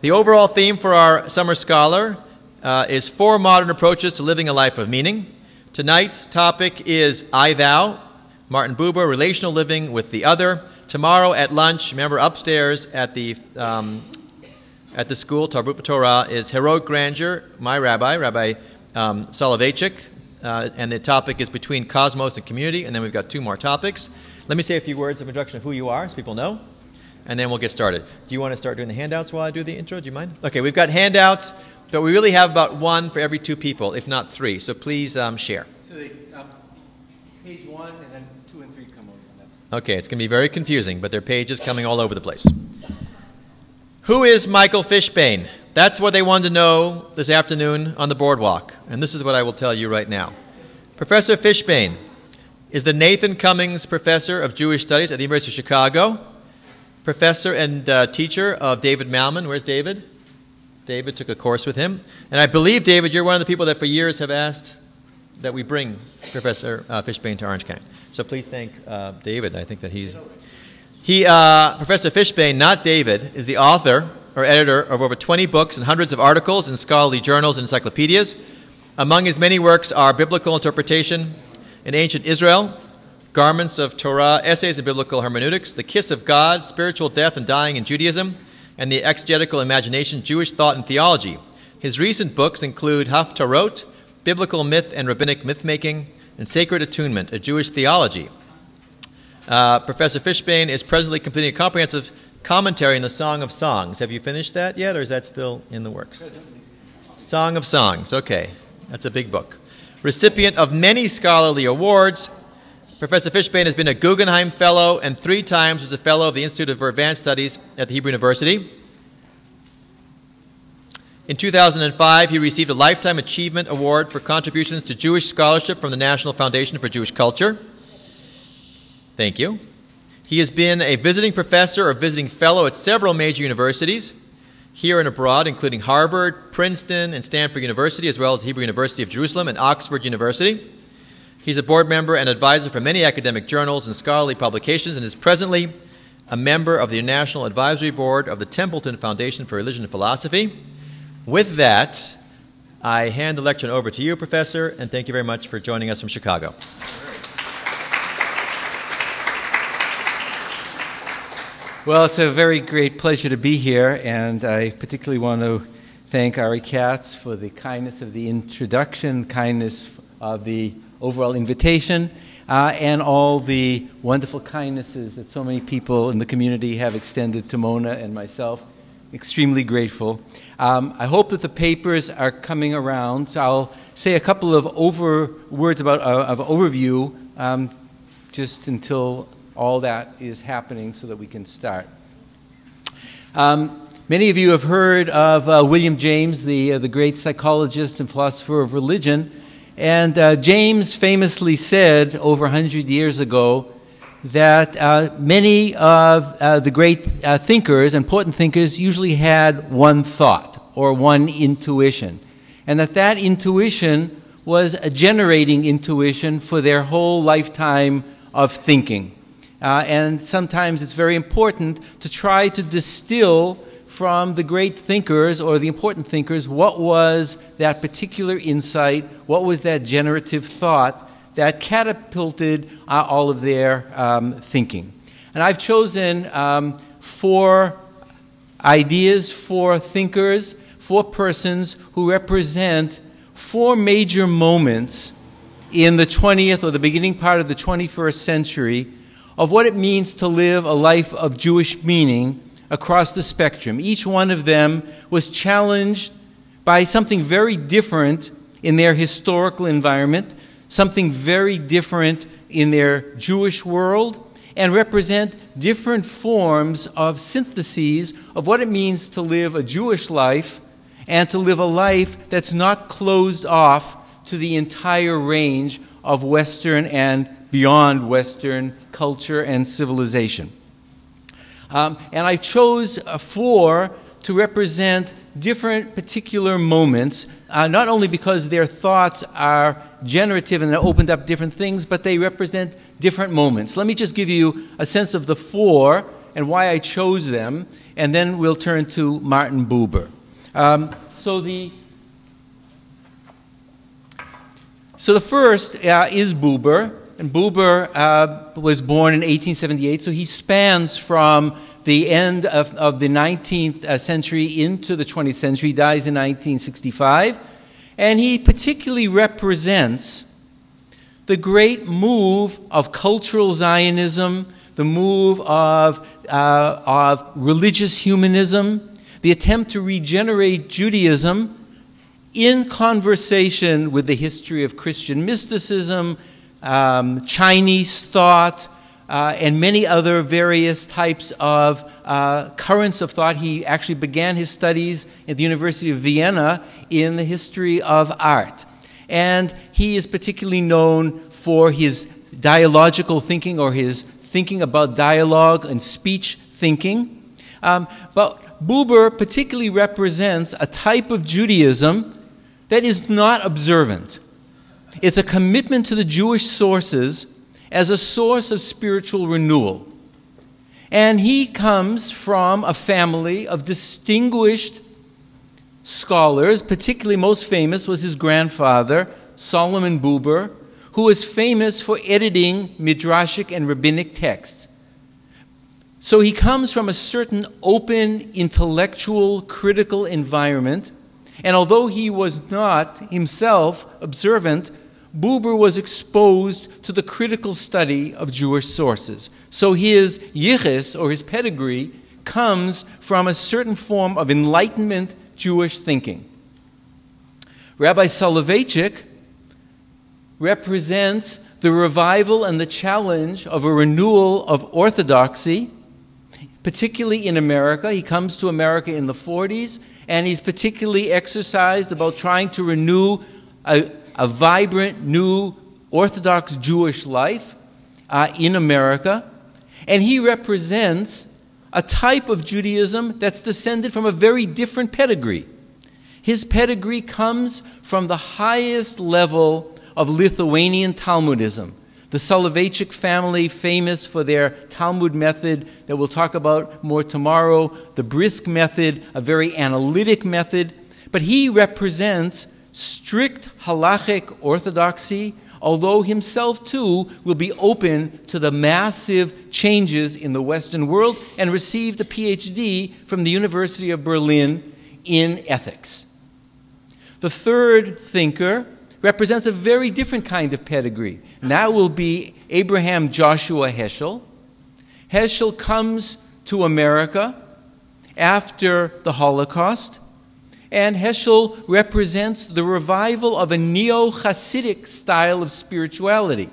The overall theme for our summer scholar is four modern approaches to living a life of meaning. Tonight's topic is I, Thou, Martin Buber, relational living with the other. Tomorrow at lunch, remember upstairs at the school, Tarbut Torah, is Heroic Grandeur, my rabbi, Rabbi Soloveitchik, and the topic is Between Cosmos and Community, and then we've got two more topics. Let me say a few words of introduction of who you are so people know. And then we'll get started. Do you want to start doing the handouts while I do the intro? Do you mind? Okay, we've got handouts, but we really have about one for every two people, if not three. So please share. So page one and then two and three come over. Okay, it's going to be very confusing, but there are pages coming all over the place. Who is Michael Fishbane? That's what they wanted to know this afternoon on the boardwalk. And this is what I will tell you right now. Professor Fishbane is the Nathan Cummings Professor of Jewish Studies at the University of Chicago. Professor and teacher of David Malman. Where's David? David took a course with him. And I believe, David, you're one of the people that for years have asked that we bring Professor Fishbane to Orange County. So please thank David. I think that Professor Fishbane, not David, is the author or editor of over 20 books and hundreds of articles in scholarly journals and encyclopedias. Among his many works are Biblical Interpretation in Ancient Israel, Garments of Torah, Essays in Biblical Hermeneutics, The Kiss of God, Spiritual Death and Dying in Judaism, and The Exegetical Imagination, Jewish Thought and Theology. His recent books include Haftarot, Biblical Myth and Rabbinic Mythmaking, and Sacred Attunement, A Jewish Theology. Professor Fishbane is presently completing a comprehensive commentary on the Song of Songs. Have you finished that yet, or is that still in the works? Song of Songs, okay. That's a big book. Recipient of many scholarly awards, Professor Fishbane has been a Guggenheim Fellow and three times was a Fellow of the Institute of Advanced Studies at the Hebrew University. In 2005, he received a Lifetime Achievement Award for contributions to Jewish scholarship from the National Foundation for Jewish Culture. Thank you. He has been a visiting professor or visiting fellow at several major universities, here and abroad, including Harvard, Princeton, and Stanford University, as well as the Hebrew University of Jerusalem and Oxford University. He's a board member and advisor for many academic journals and scholarly publications and is presently a member of the National Advisory Board of the Templeton Foundation for Religion and Philosophy. With that, I hand the lecture over to you, Professor, and thank you very much for joining us from Chicago. Well, it's a very great pleasure to be here, and I particularly want to thank Ari Katz for the kindness of the introduction, kindness of the overall invitation, and all the wonderful kindnesses that so many people in the community have extended to Mona and myself. Extremely grateful. I hope that the papers are coming around, so I'll say a couple of words about of overview just until all that is happening so that we can start. Many of you have heard of William James, the great psychologist and philosopher of religion. And James famously said over 100 years ago that many of the great thinkers, important thinkers, usually had one thought or one intuition, and that intuition was a generating intuition for their whole lifetime of thinking. And sometimes it's very important to try to distill from the great thinkers or the important thinkers, what was that particular insight, what was that generative thought that catapulted all of their thinking. And I've chosen four ideas, four thinkers, four persons who represent four major moments in the 20th or the beginning part of the 21st century of what it means to live a life of Jewish meaning across the spectrum. Each one of them was challenged by something very different in their historical environment, something very different in their Jewish world, and represent different forms of syntheses of what it means to live a Jewish life and to live a life that's not closed off to the entire range of Western and beyond Western culture and civilization. And I chose four to represent different particular moments, not only because their thoughts are generative and they opened up different things, but they represent different moments. Let me just give you a sense of the four, and why I chose them, and then we'll turn to Martin Buber. So the first is Buber, and Buber was born in 1878, so he spans from the end of the 19th century into the 20th century, dies in 1965, and he particularly represents the great move of cultural Zionism, the move of religious humanism, the attempt to regenerate Judaism in conversation with the history of Christian mysticism, Chinese thought, and many other various types of currents of thought. He actually began his studies at the University of Vienna in the history of art. And he is particularly known for his dialogical thinking, or his thinking about dialogue and speech thinking. But Buber particularly represents a type of Judaism that is not observant. It's a commitment to the Jewish sources as a source of spiritual renewal. And he comes from a family of distinguished scholars. Particularly most famous was his grandfather, Solomon Buber, who was famous for editing midrashic and rabbinic texts. So he comes from a certain open, intellectual, critical environment. And although he was not himself observant, Buber was exposed to the critical study of Jewish sources. So his yichus, or his pedigree, comes from a certain form of Enlightenment Jewish thinking. Rabbi Soloveitchik represents the revival and the challenge of a renewal of orthodoxy, particularly in America. He comes to America in the 40s, and he's particularly exercised about trying to renew a vibrant, new, Orthodox Jewish life in America. And he represents a type of Judaism that's descended from a very different pedigree. His pedigree comes from the highest level of Lithuanian Talmudism. The Soloveitchik family, famous for their Talmud method that we'll talk about more tomorrow, the Brisk method, a very analytic method. But he represents strict halachic orthodoxy, although himself too will be open to the massive changes in the Western world, and received a PhD from the University of Berlin in ethics. The third thinker represents a very different kind of pedigree. And that will be Abraham Joshua Heschel. Heschel comes to America after the Holocaust, and Heschel represents the revival of a neo-Hasidic style of spirituality,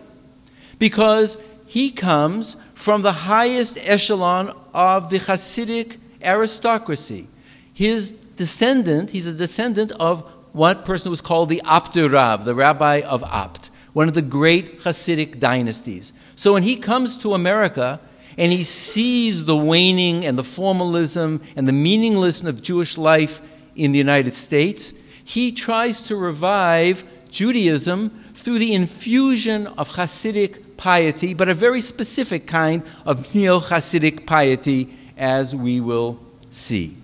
because he comes from the highest echelon of the Hasidic aristocracy. He's a descendant of one person who was called the Abderab, the rabbi of Apt, one of the great Hasidic dynasties. So when he comes to America and he sees the waning and the formalism and the meaninglessness of Jewish life in the United States, he tries to revive Judaism through the infusion of Hasidic piety, but a very specific kind of neo-Hasidic piety, as we will see.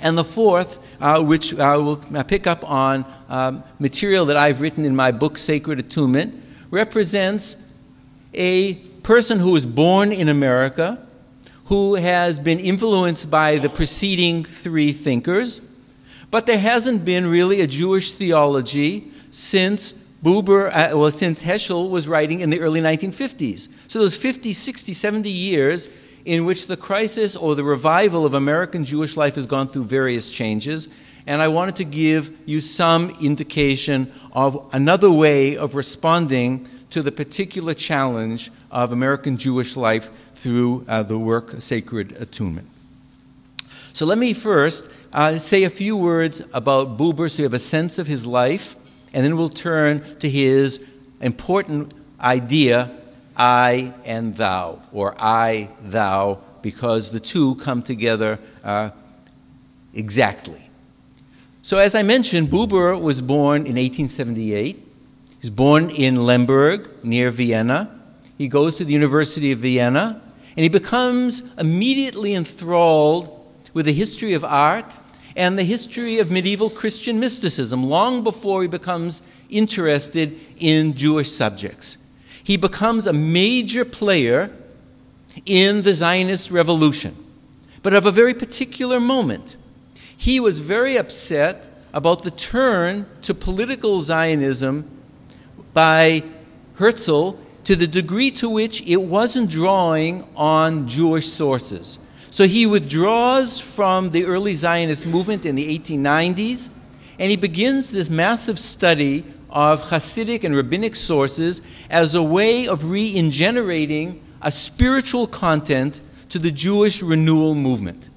And the fourth, which I will pick up on material that I've written in my book, Sacred Attunement, represents a person who was born in America, who has been influenced by the preceding three thinkers, but there hasn't been really a Jewish theology since since Heschel was writing in the early 1950s. So those 50, 60, 70 years in which the crisis or the revival of American Jewish life has gone through various changes. And I wanted to give you some indication of another way of responding to the particular challenge of American Jewish life through the work Sacred Attunement. So let me first say a few words about Buber so you have a sense of his life, and then we'll turn to his important idea, I and thou, or I, thou, because the two come together exactly. So as I mentioned, Buber was born in 1878. He's born in Lemberg, near Vienna. He goes to the University of Vienna, And he becomes immediately enthralled with the history of art and the history of medieval Christian mysticism, long before he becomes interested in Jewish subjects. He becomes a major player in the Zionist revolution, but of a very particular moment. He was very upset about the turn to political Zionism by Herzl, to the degree to which it wasn't drawing on Jewish sources. So he withdraws from the early Zionist movement in the 1890s, and he begins this massive study of Hasidic and rabbinic sources as a way of regenerating a spiritual content to the Jewish renewal movement.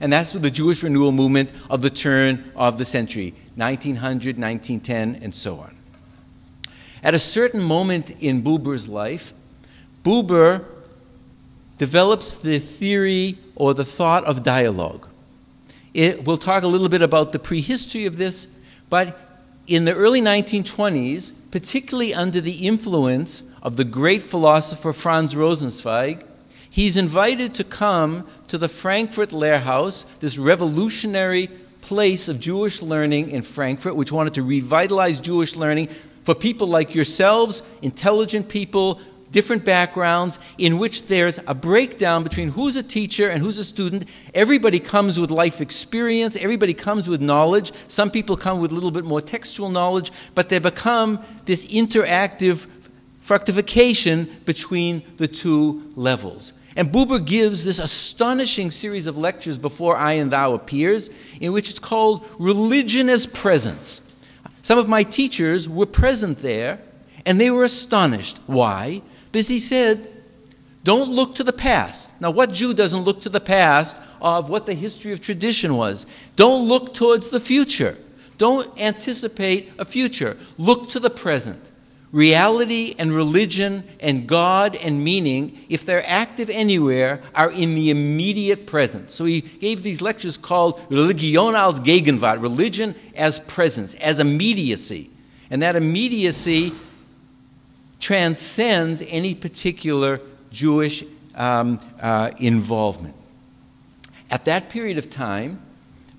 And that's the Jewish renewal movement of the turn of the century, 1900, 1910, and so on. At a certain moment in Buber's life, Buber develops the theory or the thought of dialogue. We'll talk a little bit about the prehistory of this, but in the early 1920s, particularly under the influence of the great philosopher Franz Rosenzweig, he's invited to come to the Frankfurt Lehrhaus, this revolutionary place of Jewish learning in Frankfurt, which wanted to revitalize Jewish learning for people like yourselves, intelligent people, different backgrounds, in which there's a breakdown between who's a teacher and who's a student. Everybody comes with life experience. Everybody comes with knowledge. Some people come with a little bit more textual knowledge, but they become this interactive fructification between the two levels. And Buber gives this astonishing series of lectures before I and Thou appears, in which it's called Religion as Presence. Some of my teachers were present there, and they were astonished. Why? Because he said, don't look to the past. Now, what Jew doesn't look to the past of what the history of tradition was? Don't look towards the future. Don't anticipate a future. Look to the present. Reality and religion and God and meaning, if they're active anywhere, are in the immediate present. So he gave these lectures called Religion als Gegenwart, religion as presence, as immediacy. And that immediacy transcends any particular Jewish involvement. At that period of time,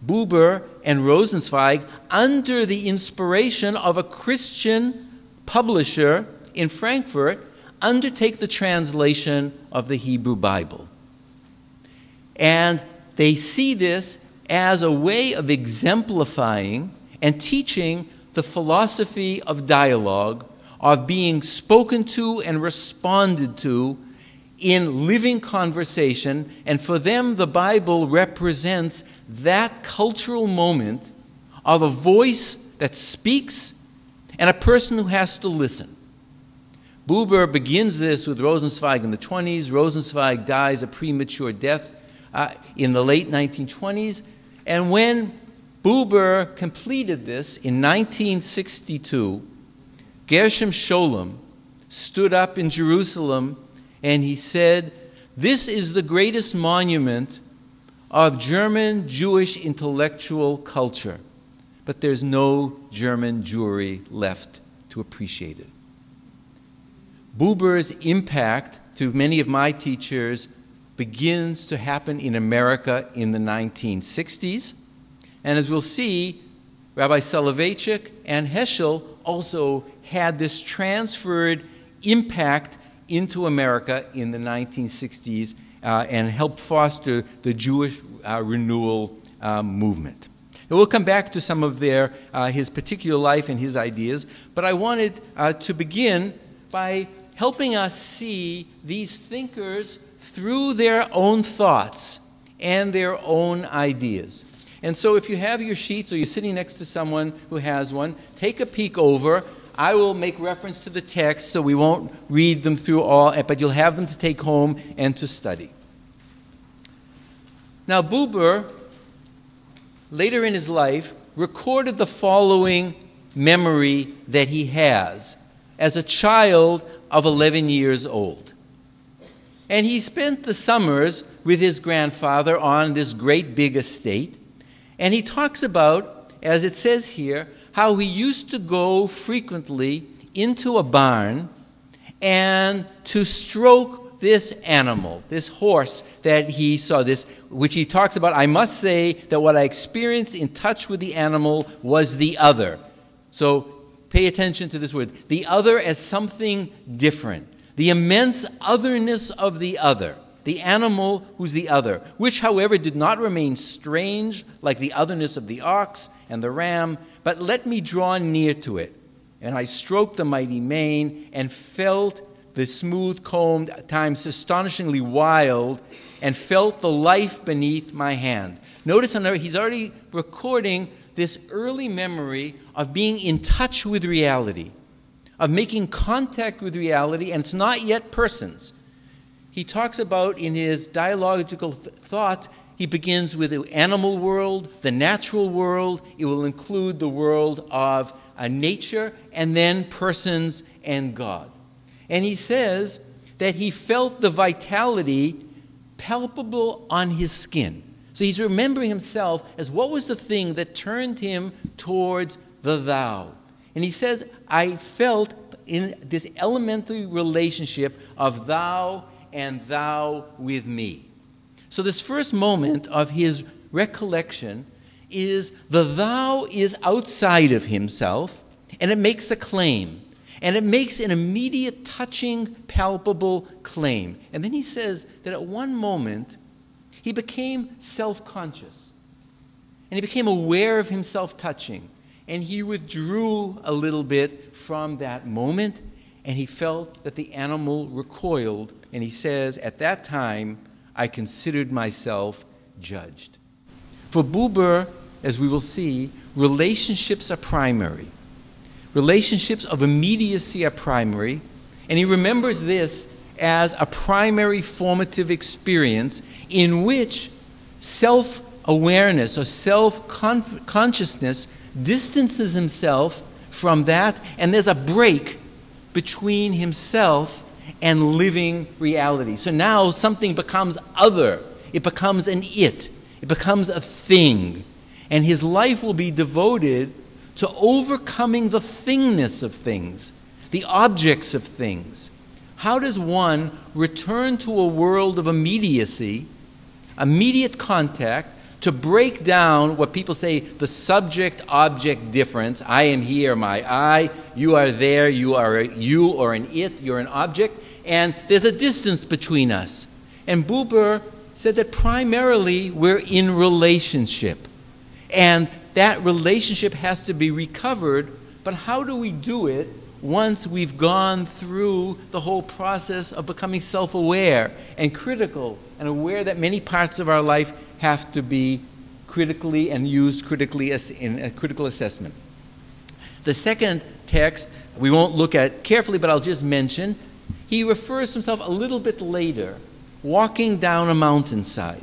Buber and Rosenzweig, under the inspiration of a Christian publisher in Frankfurt, undertake the translation of the Hebrew Bible. And they see this as a way of exemplifying and teaching the philosophy of dialogue, of being spoken to and responded to in living conversation. And for them, the Bible represents that cultural moment of a voice that speaks and a person who has to listen. Buber begins this with Rosenzweig in the 20s. Rosenzweig dies a premature death in the late 1920s. And when Buber completed this in 1962, Gershom Scholem stood up in Jerusalem and he said, "This is the greatest monument of German Jewish intellectual culture, but there's no German Jewry left to appreciate it." Buber's impact through many of my teachers begins to happen in America in the 1960s. And as we'll see, Rabbi Soloveitchik and Heschel also had this transferred impact into America in the 1960s and helped foster the Jewish renewal movement. And we'll come back to some of his particular life and his ideas, but I wanted to begin by helping us see these thinkers through their own thoughts and their own ideas. And so if you have your sheets or you're sitting next to someone who has one, take a peek over. I will make reference to the text, so we won't read them through all, but you'll have them to take home and to study. Now, Buber, later in his life, recorded the following memory that he has as a child of 11 years old. And he spent the summers with his grandfather on this great big estate. And he talks about, as it says here, how he used to go frequently into a barn and to stroke this animal, this horse that he saw, this, which he talks about, I must say that what I experienced in touch with the animal was the other. So pay attention to this word, the other as something different, the immense otherness of the other, the animal who's the other, which, however, did not remain strange like the otherness of the ox and the ram, but let me draw near to it. And I stroked the mighty mane and felt the smooth combed, at times astonishingly wild, and felt the life beneath my hand. Notice he's already recording this early memory of being in touch with reality, of making contact with reality, and it's not yet persons. He talks about in his dialogical thought, he begins with the animal world, the natural world. It will include the world of nature, and then persons and God. And he says that he felt the vitality palpable on his skin. So he's remembering himself as what was the thing that turned him towards the thou. And he says, I felt in this elementary relationship of thou and thou with me. So this first moment of his recollection is the thou is outside of himself, and it makes a claim. And it makes an immediate, touching, palpable claim. And then he says that at one moment, he became self-conscious, and he became aware of himself touching, and he withdrew a little bit from that moment, and he felt that the animal recoiled, and he says, at that time, I considered myself judged. For Buber, as we will see, relationships are primary. Relationships of immediacy are primary, and he remembers this as a primary formative experience in which self-awareness or self-consciousness distances himself from that, and there's a break between himself and living reality. So now something becomes other. It becomes an it. It becomes a thing. And his life will be devoted to overcoming the thingness of things, the objects of things. How does one return to a world of immediacy, immediate contact, to break down what people say the subject-object difference? I am here, my I, you are there, you are a you or an it, you're an object, and there's a distance between us. And Buber said that primarily we're in relationship, and that relationship has to be recovered, but how do we do it? Once we've gone through the whole process of becoming self-aware and critical and aware that many parts of our life have to be critically and used critically in a critical assessment. The second text we won't look at carefully, but I'll just mention. He refers to himself a little bit later, walking down a mountainside.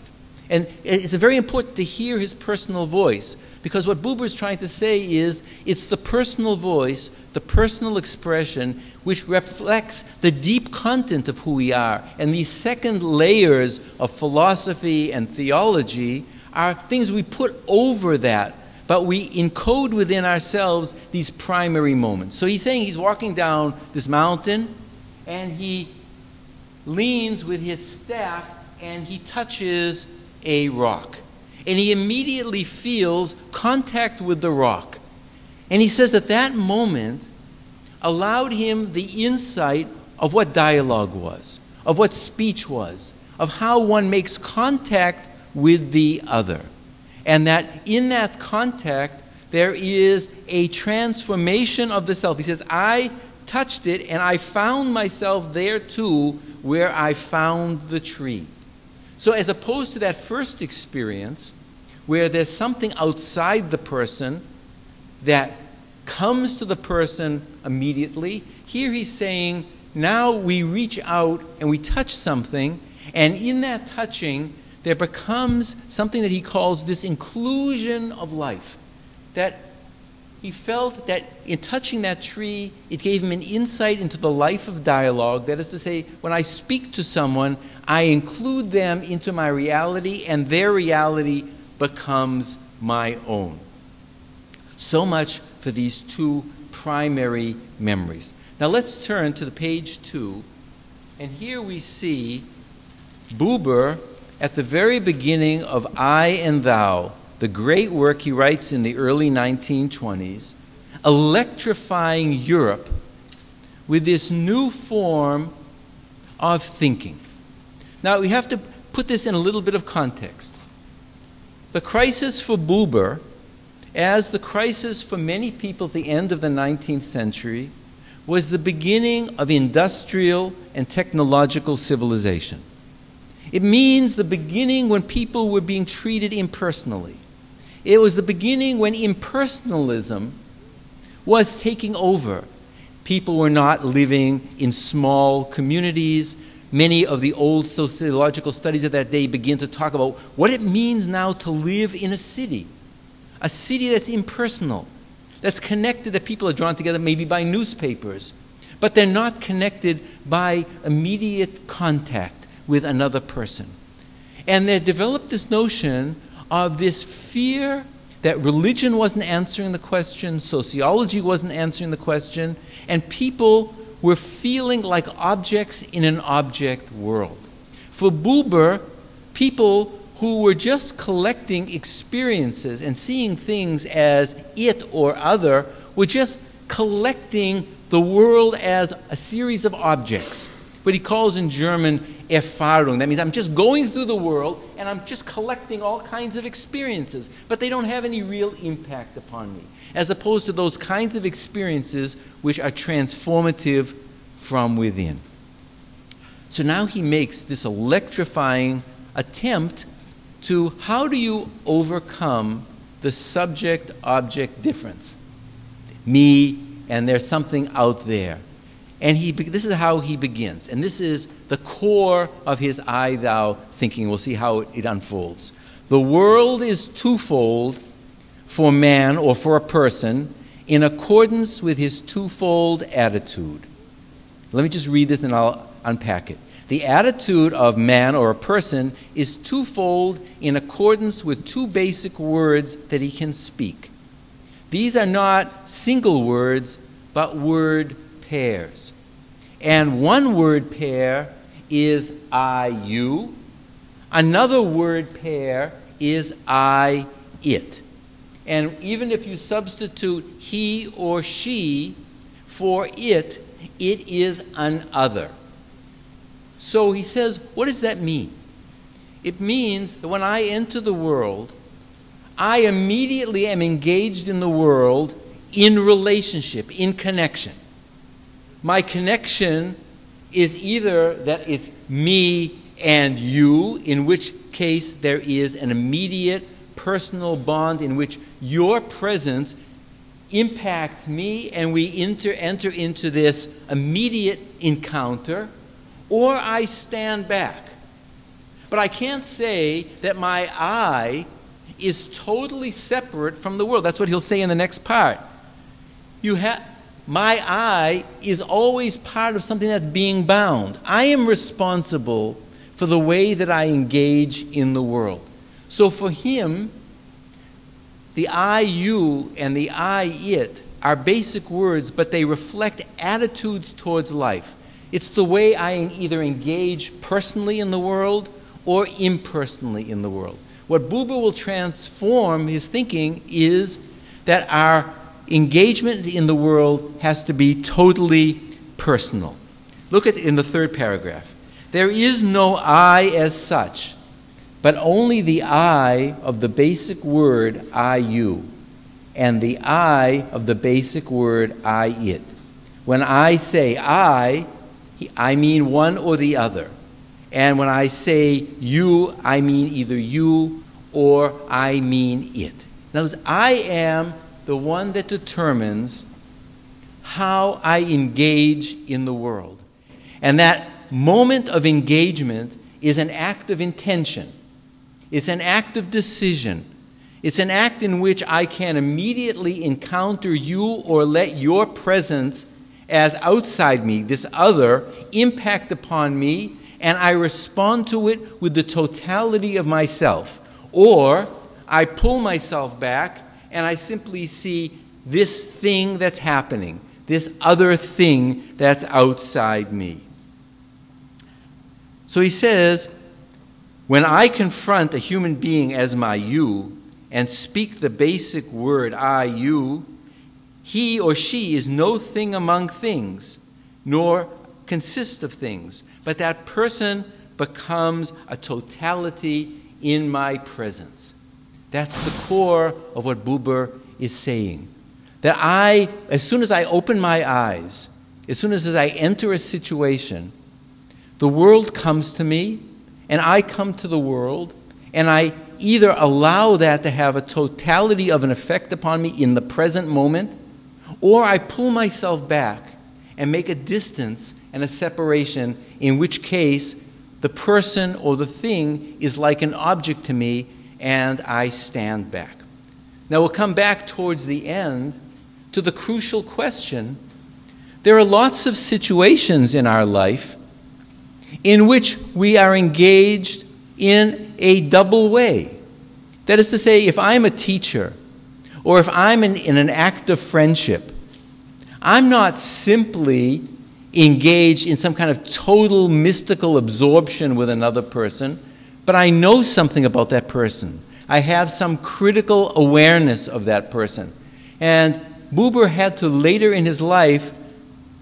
And it's very important to hear his personal voice, because what Buber is trying to say is it's the personal voice, the personal expression, which reflects the deep content of who we are. And these second layers of philosophy and theology are things we put over that, but we encode within ourselves these primary moments. So he's saying he's walking down this mountain, and he leans with his staff, and he touches a rock. And he immediately feels contact with the rock. And he says that that moment allowed him the insight of what dialogue was, of what speech was, of how one makes contact with the other. And that in that contact, there is a transformation of the self. He says, I touched it and I found myself there too, where I found the tree. So as opposed to that first experience, where there's something outside the person that comes to the person immediately, here he's saying, now we reach out and we touch something, and in that touching, there becomes something that he calls this inclusion of life. That he felt that in touching that tree, it gave him an insight into the life of dialogue. That is to say, when I speak to someone, I include them into my reality, and their reality becomes my own. So much for these two primary memories. Now let's turn to the page 2 And here we see Buber at the very beginning of I and Thou, the great work he writes in the early 1920s, electrifying Europe with this new form of thinking. Now, we have to put this in a little bit of context. The crisis for Buber, as the crisis for many people at the end of the 19th century, was the beginning of industrial and technological civilization. It means the beginning when people were being treated impersonally. It was the beginning when impersonalism was taking over. People were not living in small communities. Many of the old sociological studies of that day begin to talk about what it means now to live in a city that's impersonal, that's connected, that people are drawn together maybe by newspapers, but they're not connected by immediate contact with another person. And they developed this notion of this fear that religion wasn't answering the question, sociology wasn't answering the question, and people were feeling like objects in an object world. For Buber, people who were just collecting experiences and seeing things as it or other were just collecting the world as a series of objects. What he calls in German, Erfahrung. That means I'm just going through the world and I'm just collecting all kinds of experiences, but they don't have any real impact upon me, as opposed to those kinds of experiences which are transformative from within. So now he makes this electrifying attempt to how do you overcome the subject-object difference? Me and there's something out there. And this is how he begins. And this is the core of his I-Thou thinking. We'll see how it unfolds. The world is twofold for man or for a person in accordance with his twofold attitude. Let me just read this and I'll unpack it. The attitude of man or a person is twofold in accordance with two basic words that he can speak. These are not single words, but word pairs. And one word pair is I, you. Another word pair is I, it. And even if you substitute he or she for it, it is an other. So he says, what does that mean? It means that when I enter the world, I immediately am engaged in the world in relationship, in connection. My connection is either that it's me and you, in which case there is an immediate personal bond in which your presence impacts me and we enter into this immediate encounter, or I stand back. But I can't say that my I is totally separate from the world. That's what he'll say in the next part. My I is always part of something that's being bound. I am responsible for the way that I engage in the world. So for him, the I, you, and the I, it are basic words, but they reflect attitudes towards life. It's the way I either engage personally in the world or impersonally in the world. What Buber will transform his thinking is that our engagement in the world has to be totally personal. Look at in the third paragraph. There is no I as such, but only the I of the basic word I, you, and the I of the basic word I, it. When I say I mean one or the other. And when I say you, I mean either you or I mean it. In other words, I am the one that determines how I engage in the world. And that moment of engagement is an act of intention. It's an act of decision. It's an act in which I can immediately encounter you or let your presence as outside me, this other, impact upon me, and I respond to it with the totality of myself. Or I pull myself back and I simply see this thing that's happening, this other thing that's outside me. So he says, when I confront a human being as my you and speak the basic word I, you, he or she is no thing among things, nor consists of things, but that person becomes a totality in my presence. That's the core of what Buber is saying. That I, as soon as I open my eyes, as soon as I enter a situation, the world comes to me, and I come to the world, and I either allow that to have a totality of an effect upon me in the present moment, or I pull myself back and make a distance and a separation, in which case the person or the thing is like an object to me, and I stand back. Now we'll come back towards the end to the crucial question. There are lots of situations in our life in which we are engaged in a double way. That is to say, if I'm a teacher or if I'm in an act of friendship, I'm not simply engaged in some kind of total mystical absorption with another person, but I know something about that person. I have some critical awareness of that person. And Buber had to later in his life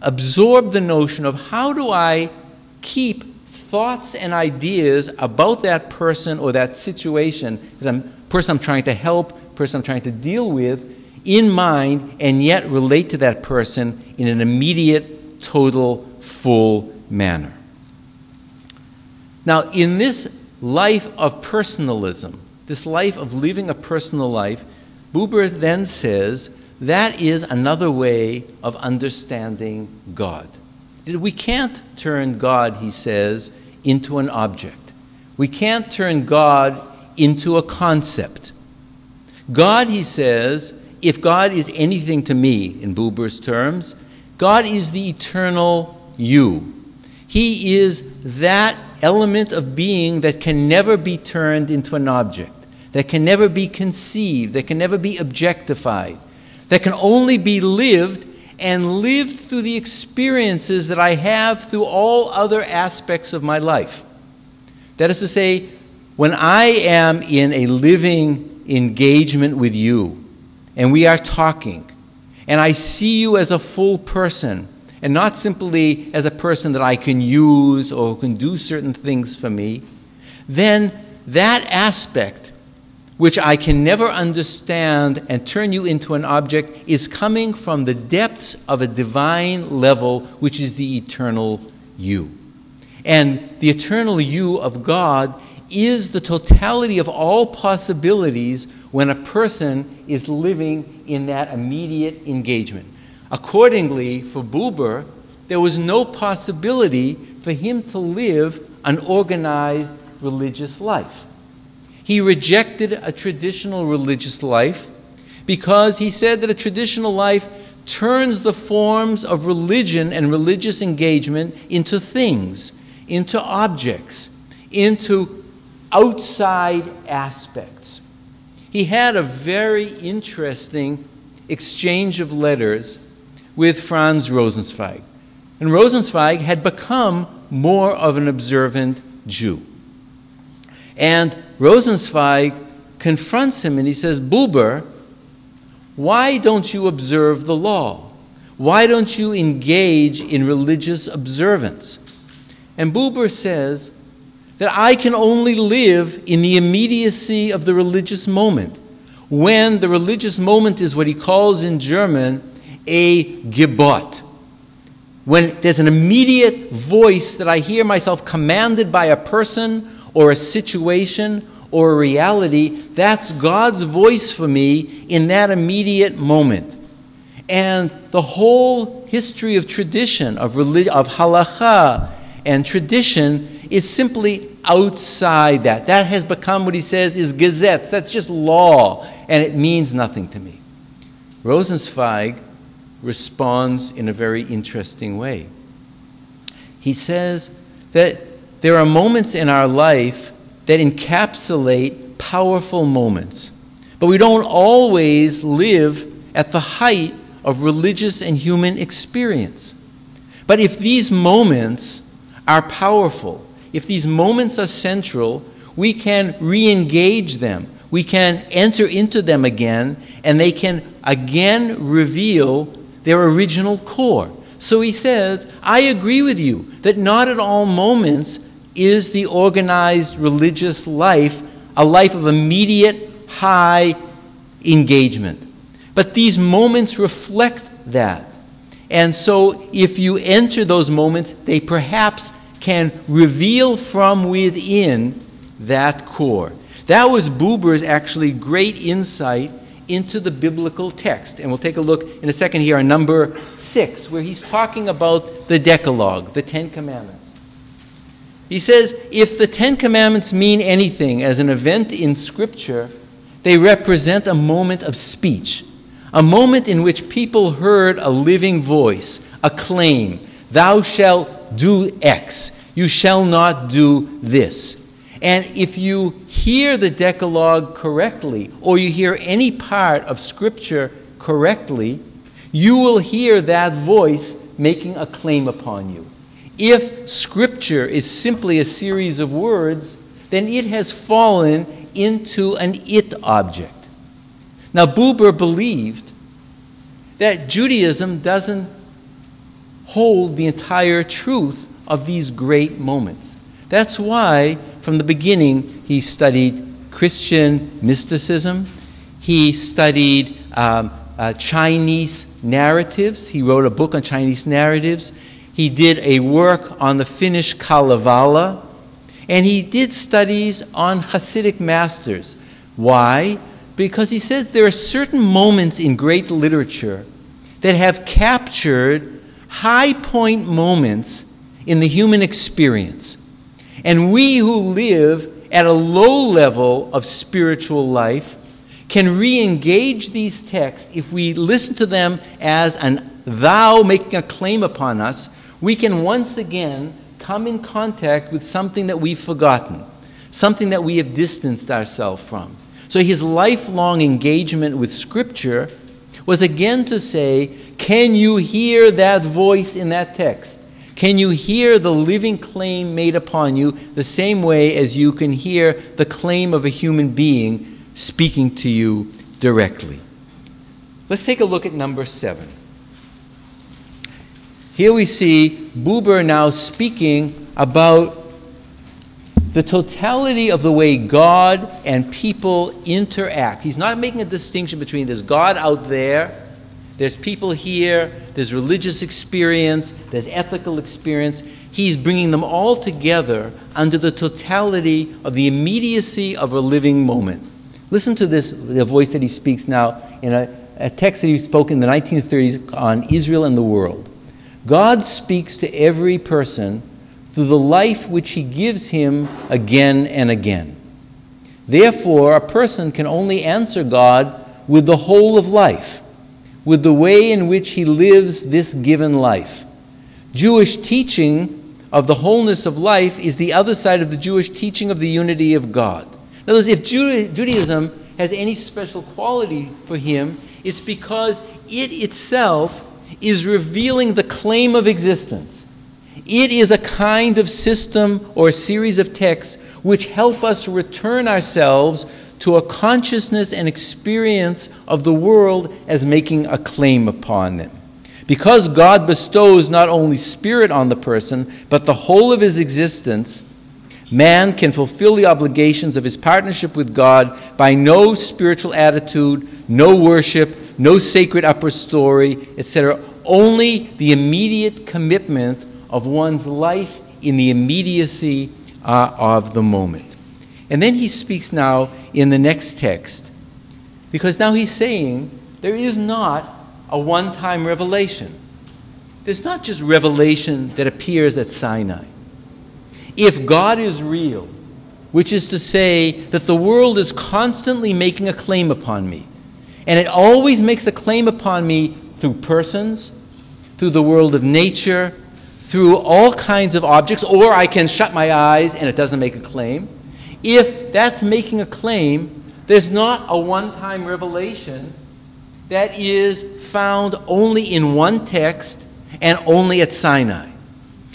absorb the notion of how do I keep thoughts and ideas about that person or that situation, the person I'm trying to help, person I'm trying to deal with, in mind, and yet relate to that person in an immediate, total, full manner. Now, in this life of personalism, this life of living a personal life, Buber then says that is another way of understanding God. We can't turn God, he says, into an object. We can't turn God into a concept. God, he says, if God is anything to me, in Buber's terms, God is the eternal you. He is that element of being that can never be turned into an object, that can never be conceived, that can never be objectified, that can only be lived and lived through the experiences that I have through all other aspects of my life. That is to say, when I am in a living engagement with you, and we are talking, and I see you as a full person, and not simply as a person that I can use or can do certain things for me, then that aspect, which I can never understand and turn you into an object, is coming from the depths of a divine level, which is the eternal you. And the eternal you of God is the totality of all possibilities when a person is living in that immediate engagement. Accordingly, for Buber, there was no possibility for him to live an organized religious life. He rejected a traditional religious life because he said that a traditional life turns the forms of religion and religious engagement into things, into objects, into outside aspects. He had a very interesting exchange of letters with Franz Rosenzweig. And Rosenzweig had become more of an observant Jew. And Rosenzweig confronts him and he says, Buber, why don't you observe the law? Why don't you engage in religious observance? And Buber says that I can only live in the immediacy of the religious moment, when the religious moment is what he calls in German a Gebot. When there's an immediate voice that I hear myself commanded by a person or a situation or a reality, that's God's voice for me in that immediate moment. And the whole history of tradition, of halakha and tradition, is simply outside that. That has become what he says is gazettes. That's just law, and it means nothing to me. Rosenzweig responds in a very interesting way. He says that there are moments in our life that encapsulate powerful moments, but we don't always live at the height of religious and human experience. But if these moments are powerful, if these moments are central, we can re-engage them. We can enter into them again, and they can again reveal their original core. So he says, I agree with you that not at all moments is the organized religious life a life of immediate, high engagement. But these moments reflect that. And so if you enter those moments, they perhaps can reveal from within that core. That was Buber's actually great insight into the biblical text. And we'll take a look in a second here on number 6, where he's talking about the Decalogue, the Ten Commandments. He says, if the Ten Commandments mean anything as an event in Scripture, they represent a moment of speech, a moment in which people heard a living voice, a claim, thou shalt do X, you shall not do this. And if you hear the Decalogue correctly, or you hear any part of Scripture correctly, you will hear that voice making a claim upon you. If Scripture is simply a series of words, then it has fallen into an it object. Now, Buber believed that Judaism doesn't hold the entire truth of these great moments. That's why, from the beginning, he studied Christian mysticism. He studied Chinese narratives. He wrote a book on Chinese narratives. He did a work on the Finnish Kalevala. And he did studies on Hasidic masters. Why? Because he says there are certain moments in great literature that have captured high point moments in the human experience. And we who live at a low level of spiritual life can re-engage these texts if we listen to them as an thou making a claim upon us. We can once again come in contact with something that we've forgotten, something that we have distanced ourselves from. So his lifelong engagement with Scripture was again to say, can you hear that voice in that text? Can you hear the living claim made upon you the same way as you can hear the claim of a human being speaking to you directly? Let's take a look at number 7. Here we see Buber now speaking about the totality of the way God and people interact. He's not making a distinction between there's God out there, there's people here, there's religious experience, there's ethical experience. He's bringing them all together under the totality of the immediacy of a living moment. Listen to this, the voice that he speaks now in a text that he spoke in the 1930s on Israel and the world. God speaks to every person through the life which he gives him again and again. Therefore, a person can only answer God with the whole of life, with the way in which he lives this given life. Jewish teaching of the wholeness of life is the other side of the Jewish teaching of the unity of God. In other words, if Judaism has any special quality for him, it's because it itself is revealing the claim of existence. It is a kind of system or series of texts which help us return ourselves to a consciousness and experience of the world as making a claim upon them. Because God bestows not only spirit on the person, but the whole of his existence, man can fulfill the obligations of his partnership with God by no spiritual attitude, no worship, no sacred upper story, etc. Only the immediate commitment of one's life in the immediacy of the moment. And then he speaks now in the next text, because now he's saying there is not a one-time revelation. There's not just revelation that appears at Sinai. If God is real, which is to say that the world is constantly making a claim upon me, and it always makes a claim upon me through persons, through the world of nature, through all kinds of objects, or I can shut my eyes and it doesn't make a claim. If that's making a claim, there's not a one-time revelation that is found only in one text and only at Sinai.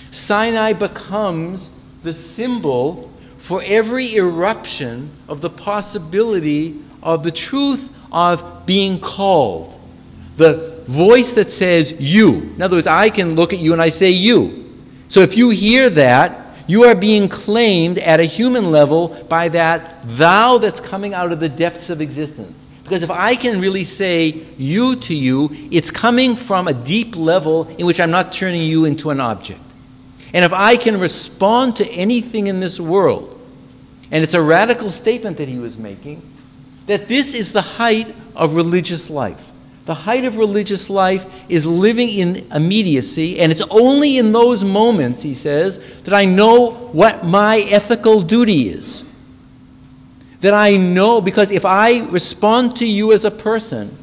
Sinai becomes the symbol for every eruption of the possibility of the truth of being called. The voice that says you. In other words, I can look at you and I say you. So if you hear that, you are being claimed at a human level by that thou that's coming out of the depths of existence. Because if I can really say you to you, it's coming from a deep level in which I'm not turning you into an object. And if I can respond to anything in this world, and it's a radical statement that he was making, that this is the height of religious life. The height of religious life is living in immediacy, and it's only in those moments, he says, that I know what my ethical duty is. That I know, because if I respond to you as a person,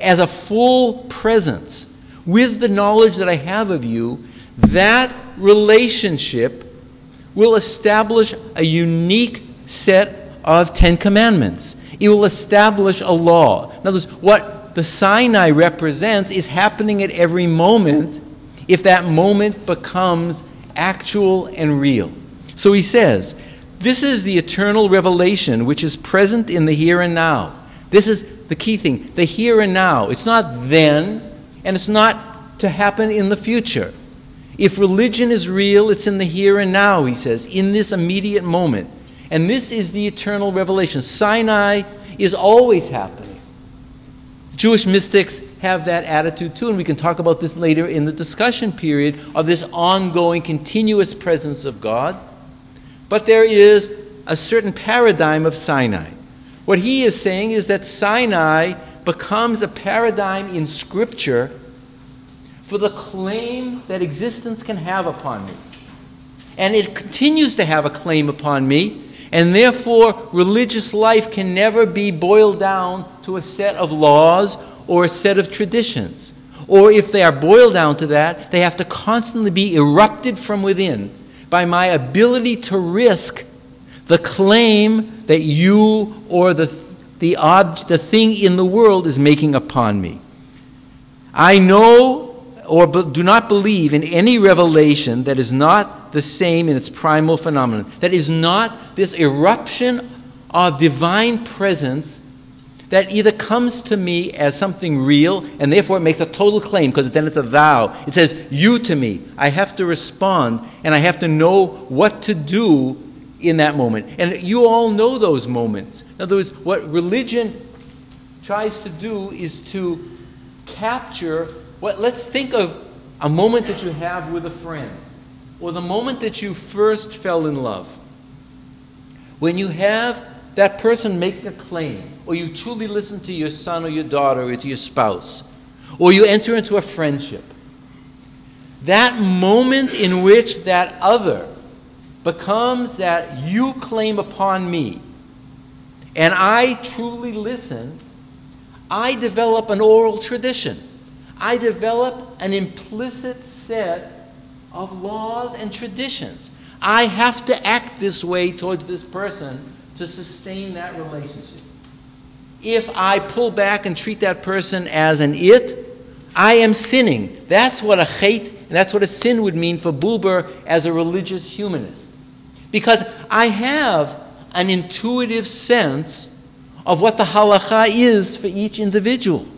as a full presence, with the knowledge that I have of you, that relationship will establish a unique set of 10 Commandments. It will establish a law. In other words, what the Sinai represents is happening at every moment if that moment becomes actual and real. So he says, this is the eternal revelation which is present in the here and now. This is the key thing, the here and now. It's not then, and it's not to happen in the future. If religion is real, it's in the here and now, he says, in this immediate moment. And this is the eternal revelation. Sinai is always happening. Jewish mystics have that attitude too, and we can talk about this later in the discussion period of this ongoing, continuous presence of God. But there is a certain paradigm of Sinai. What he is saying is that Sinai becomes a paradigm in Scripture for the claim that existence can have upon me. And it continues to have a claim upon me, and therefore religious life can never be boiled down to a set of laws or a set of traditions. Or if they are boiled down to that, they have to constantly be erupted from within by my ability to risk the claim that you or the thing in the world is making upon me. I know or do not believe in any revelation that is not the same in its primal phenomenon, that is not this eruption of divine presence that either comes to me as something real and therefore it makes a total claim because then it's a thou. It says, you to me. I have to respond and I have to know what to do in that moment. And you all know those moments. In other words, what religion tries to do is to capture. Well, let's think of a moment that you have with a friend, or the moment that you first fell in love. When you have that person make the claim, or you truly listen to your son or your daughter or to your spouse, or you enter into a friendship, that moment in which that other becomes that you claim upon me, and I truly listen, I develop an oral tradition. I develop an implicit set of laws and traditions. I have to act this way towards this person to sustain that relationship. If I pull back and treat that person as an it, I am sinning. That's what a chait, and that's what a sin would mean for Buber as a religious humanist. Because I have an intuitive sense of what the halakha is for each individual.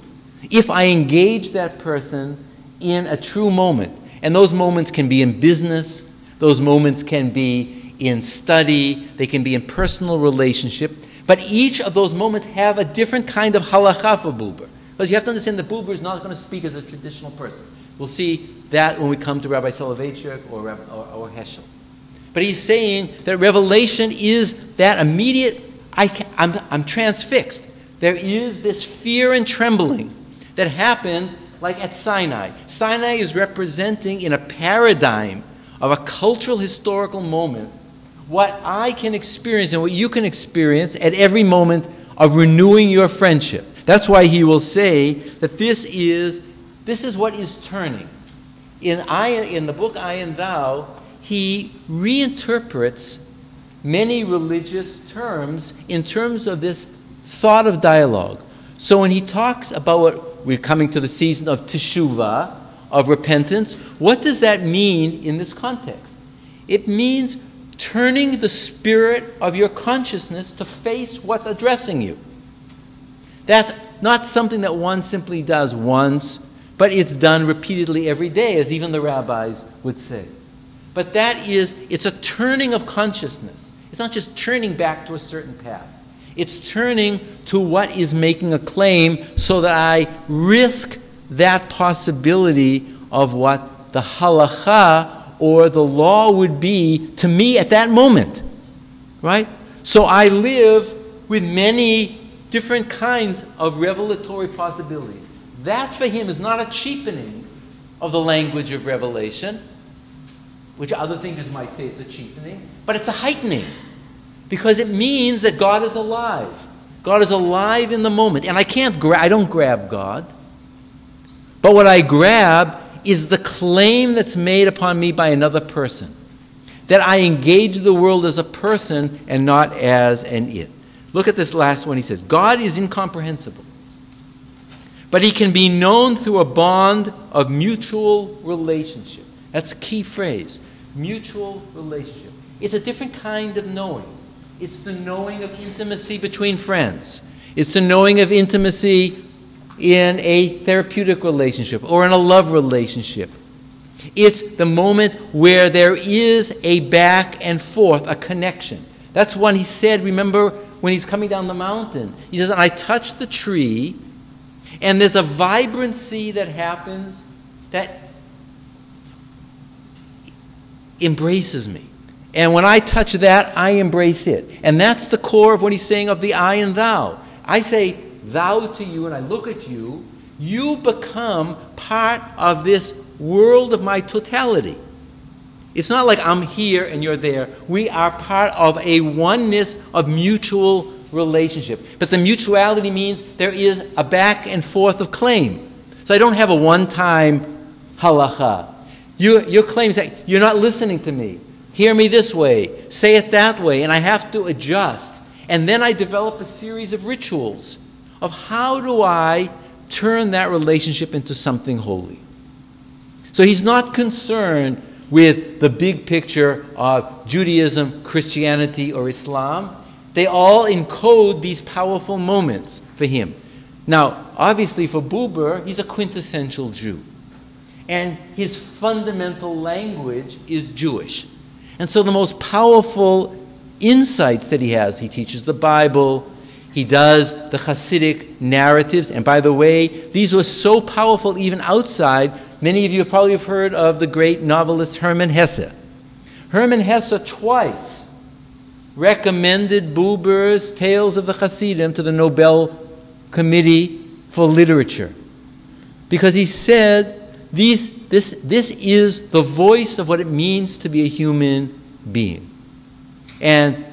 If I engage that person in a true moment, and those moments can be in business, those moments can be in study, they can be in personal relationship, but each of those moments have a different kind of halakha for Buber. Because you have to understand that Buber is not going to speak as a traditional person. We'll see that when we come to Rabbi Soloveitchik or Heschel. But he's saying that revelation is that immediate, I'm transfixed. There is this fear and trembling that happens like at Sinai. Sinai is representing in a paradigm of a cultural historical moment what I can experience and what you can experience at every moment of renewing your friendship. That's why he will say that this is what is turning. In the book I and Thou, he reinterprets many religious terms in terms of this thought of dialogue. So when he talks about what we're coming to the season of teshuvah, of repentance, what does that mean in this context? It means turning the spirit of your consciousness to face what's addressing you. That's not something that one simply does once, but it's done repeatedly every day, as even the rabbis would say. But that is, it's a turning of consciousness. It's not just turning back to a certain path. It's turning to what is making a claim so that I risk that possibility of what the halakha or the law would be to me at that moment, right? So I live with many different kinds of revelatory possibilities. That for him is not a cheapening of the language of revelation, which other thinkers might say it's a cheapening, but it's a heightening, because it means that God is alive. God is alive in the moment, and I don't grab God, but what I grab is the claim that's made upon me by another person, that I engage the world as a person and not as an it. Look at this last one. He says, God is incomprehensible, but he can be known through a bond of mutual relationship. That's a key phrase, mutual relationship. It's a different kind of knowing. It's the knowing of intimacy between friends. It's the knowing of intimacy in a therapeutic relationship or in a love relationship. It's the moment where there is a back and forth, a connection. That's when he said, remember, when he's coming down the mountain, he says, I touch the tree, and there's a vibrancy that happens that embraces me. And when I touch that, I embrace it. And that's the core of what he's saying of the I and thou. I say thou to you, and I look at you, you become part of this world of my totality. It's not like I'm here and you're there. We are part of a oneness of mutual relationship. But the mutuality means there is a back and forth of claim. So I don't have a one-time halakha. Your claim is that you're not listening to me. Hear me this way. Say it that way. And I have to adjust. And then I develop a series of rituals of how do I turn that relationship into something holy. So he's not concerned with the big picture of Judaism, Christianity, or Islam. They all encode these powerful moments for him. Now, obviously for Buber, he's a quintessential Jew. And his fundamental language is Jewish. And so the most powerful insights that he has, he teaches the Bible, he does the Hasidic narratives. And by the way, these were so powerful even outside. Many of you probably have heard of the great novelist Hermann Hesse. Hermann Hesse twice recommended Buber's Tales of the Hasidim to the Nobel Committee for Literature. Because he said, this is the voice of what it means to be a human being. And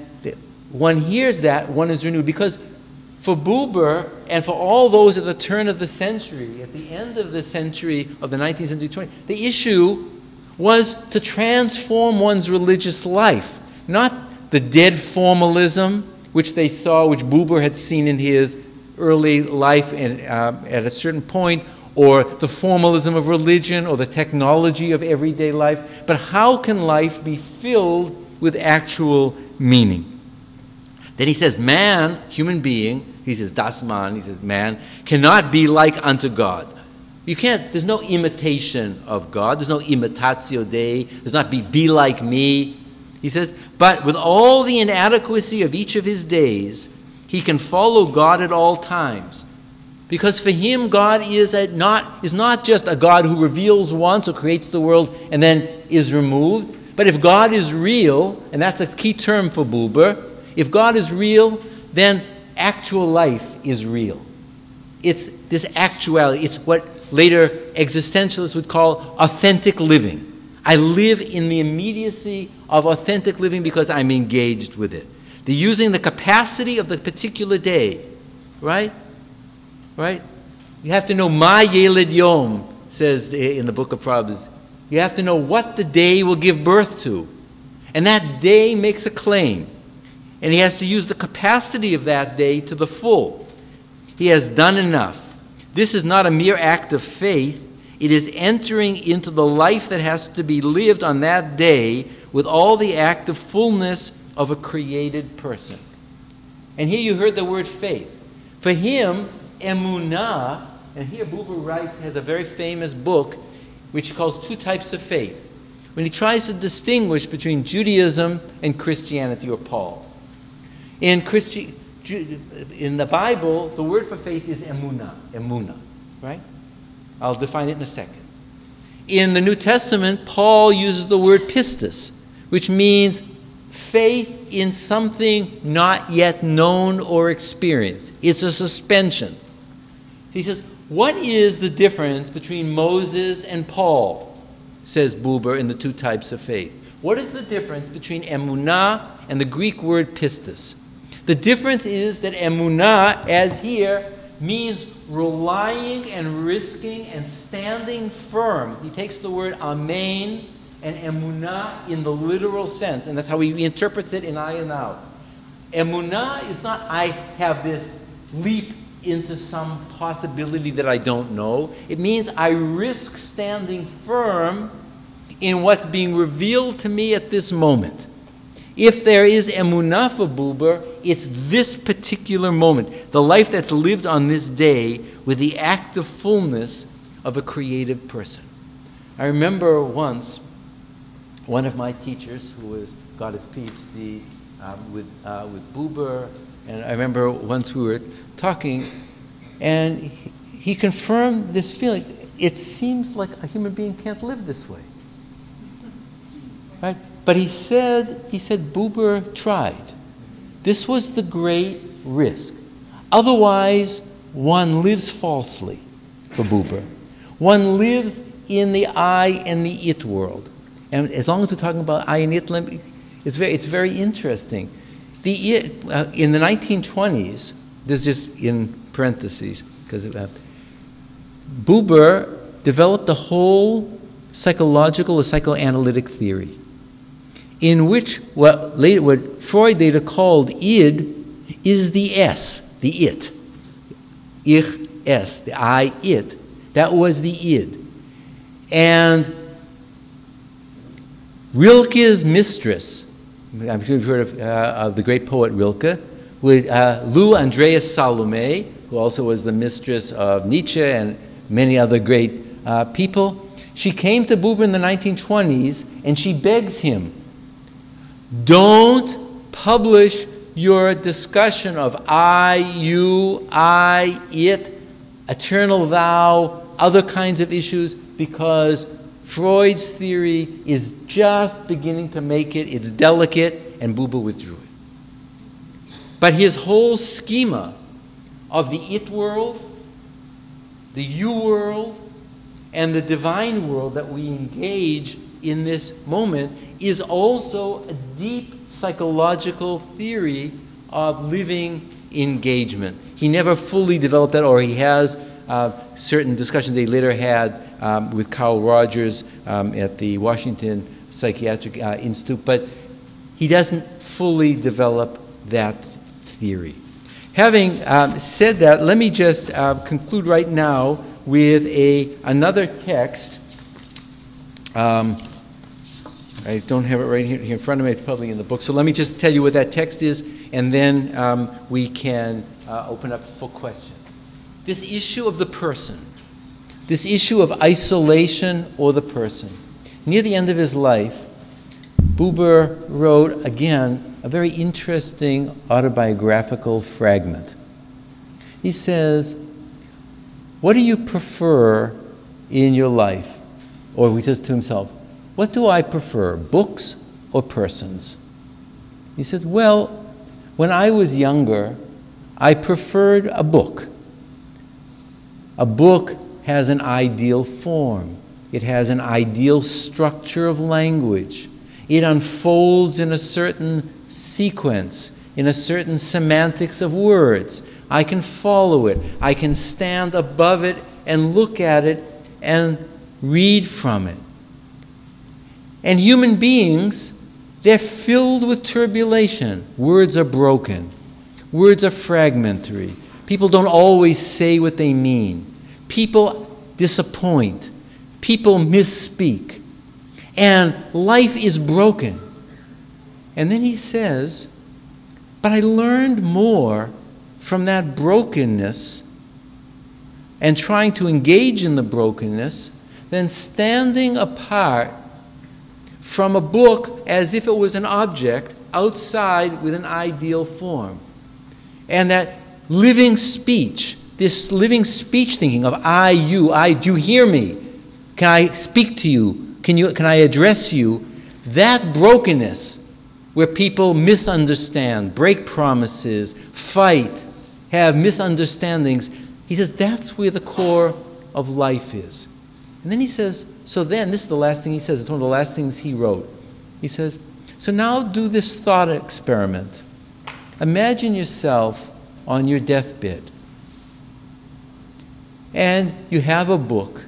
one hears that, one is renewed. Because for Buber, and for all those at the turn of the century, at the end of the century, of the 19th century, 20th, the issue was to transform one's religious life, not the dead formalism which they saw, which Buber had seen in his early life and at a certain point, or the formalism of religion, or the technology of everyday life, but how can life be filled with actual meaning? Then he says, man, human being, he says, das man, he says, man, cannot be like unto God. You can't, there's no imitation of God. There's no imitatio Dei. There's not be like me. He says, but with all the inadequacy of each of his days, he can follow God at all times. Because for him, God is not just a God who reveals once or creates the world and then is removed. But if God is real, and that's a key term for Buber, if God is real, then actual life is real. It's this actuality. It's what later existentialists would call authentic living. I live in the immediacy of authentic living because I'm engaged with it. The using the capacity of the particular day, right? Right? You have to know ma yeled yom, says in the book of Proverbs. You have to know what the day will give birth to. And that day makes a claim. And he has to use the capacity of that day to the full. He has done enough. This is not a mere act of faith. It is entering into the life that has to be lived on that day with all the active fullness of a created person. And here you heard the word faith. For him, Emunah, and here Buber writes, has a very famous book which he calls Two Types of Faith, when he tries to distinguish between Judaism and Christianity or Paul. In the Bible, the word for faith is Emunah, Emunah, right? I'll define it in a second. In the New Testament, Paul uses the word pistis, which means faith in something not yet known or experienced. It's a suspension. He says, what is the difference between Moses and Paul, says Buber in the Two Types of Faith. What is the difference between emunah and the Greek word pistis? The difference is that emunah, as here, means relying and risking and standing firm. He takes the word amen and emunah in the literal sense, and that's how he interprets it in I and Out. Emunah is not I have this leap into some possibility that I don't know. It means I risk standing firm in what's being revealed to me at this moment. If there is emunah for Buber, it's this particular moment, the life that's lived on this day with the active fullness of a creative person. I remember once one of my teachers who got his PhD with Buber, and I remember once we were talking, and he confirmed this feeling. It seems like a human being can't live this way. Right? But he said Buber tried. This was the great risk. Otherwise, one lives falsely for Buber. One lives in the I and the it world. And as long as we're talking about I and it, it's very interesting. In the 1920s, this is just in parentheses, because Buber developed a whole psychological or psychoanalytic theory, in which what Freud later called id is the S, the it. Ich, S, the I, it. That was the id. And Rilke's mistress, I'm sure you've heard of the great poet Rilke, with Lou Andreas Salome, who also was the mistress of Nietzsche and many other great people. She came to Buber in the 1920s, and she begs him, don't publish your discussion of I, you, I, it, eternal thou, other kinds of issues, because Freud's theory is just beginning to make it. It's delicate, and Buber withdrew it. But his whole schema of the it world, the you world, and the divine world that we engage in this moment is also a deep psychological theory of living engagement. He never fully developed that, or he has certain discussions they later had with Carl Rogers at the Washington Psychiatric Institute, but he doesn't fully develop that theory. Having said that, let me just conclude right now with another text. I don't have it right here in front of me. It's probably in the book. So let me just tell you what that text is, and then we can open up for questions. This issue of the person, this issue of isolation or the person. Near the end of his life, Buber wrote, again, a very interesting autobiographical fragment. He says, what do you prefer in your life? Or he says to himself, what do I prefer, books or persons? He said, well, when I was younger, I preferred a book. A book has an ideal form. It has an ideal structure of language. It unfolds in a certain sequence, in a certain semantics of words. I can follow it. I can stand above it and look at it and read from it. And human beings, they're filled with turbulation. Words are broken. Words are fragmentary. People don't always say what they mean. People disappoint. People misspeak. and life is broken. And then he says, but I learned more from that brokenness and trying to engage in the brokenness than standing apart from a book as if it was an object outside with an ideal form. And that living speech, this living speech thinking of I, you, I, do you hear me? Can I speak to you? Can I address you? That brokenness where people misunderstand, break promises, fight, have misunderstandings. He says that's where the core of life is. And then he says, so then, this is the last thing he says. It's one of the last things he wrote. He says, so now do this thought experiment. Imagine yourself on your deathbed. And you have a book.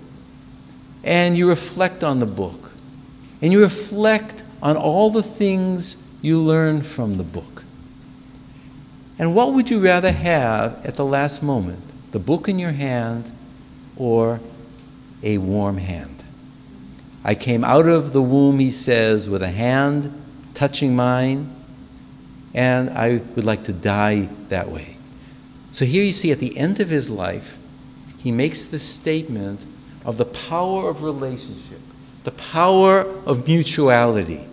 And you reflect on the book. And you reflect on all the things you learned from the book. And what would you rather have at the last moment? The book in your hand or a warm hand? I came out of the womb, he says, with a hand touching mine, and I would like to die that way. So here you see at the end of his life, he makes this statement of the power of relationship, the power of mutuality,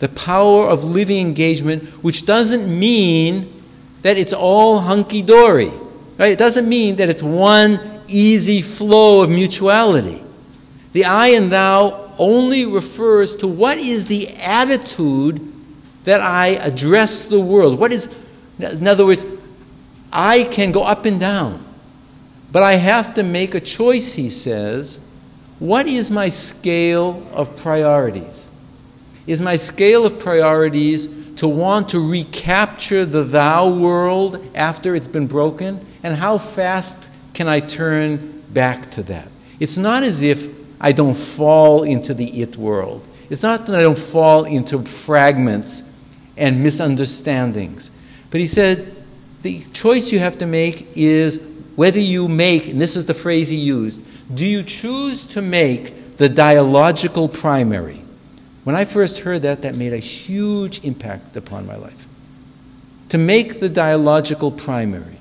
the power of living engagement, which doesn't mean that it's all hunky-dory, right? It doesn't mean that it's one easy flow of mutuality. The I and thou only refers to what is the attitude that I address the world. What is, in other words, I can go up and down, but I have to make a choice, he says. What is my scale of priorities? Is my scale of priorities to want to recapture the thou world after it's been broken? And how fast can I turn back to that? It's not as if I don't fall into the it world. It's not that I don't fall into fragments and misunderstandings. But he said, the choice you have to make is whether you make, and this is the phrase he used, do you choose to make the dialogical primary? When I first heard that, that made a huge impact upon my life. To make the dialogical primary.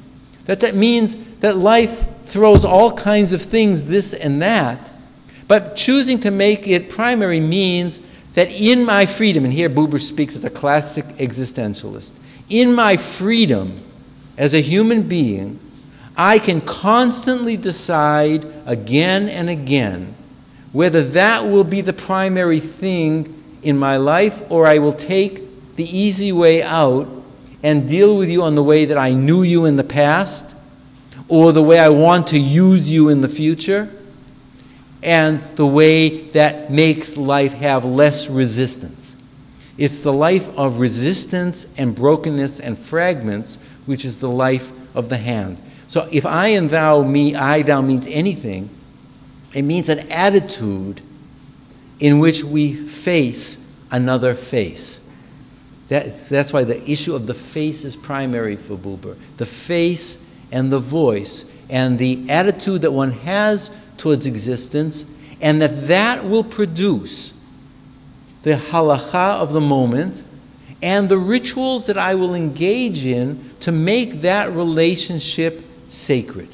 That means that life throws all kinds of things, this and that, but choosing to make it primary means that in my freedom, and here Buber speaks as a classic existentialist, in my freedom as a human being, I can constantly decide again and again whether that will be the primary thing in my life or I will take the easy way out and deal with you on the way that I knew you in the past or the way I want to use you in the future, and the way that makes life have less resistance. It's the life of resistance and brokenness and fragments, which is the life of the hand. So if I and thou, me, I, thou means anything, it means an attitude in which we face another face. That's why the issue of the face is primary for Buber. The face and the voice and the attitude that one has towards existence, and that will produce the halakha of the moment and the rituals that I will engage in to make that relationship sacred.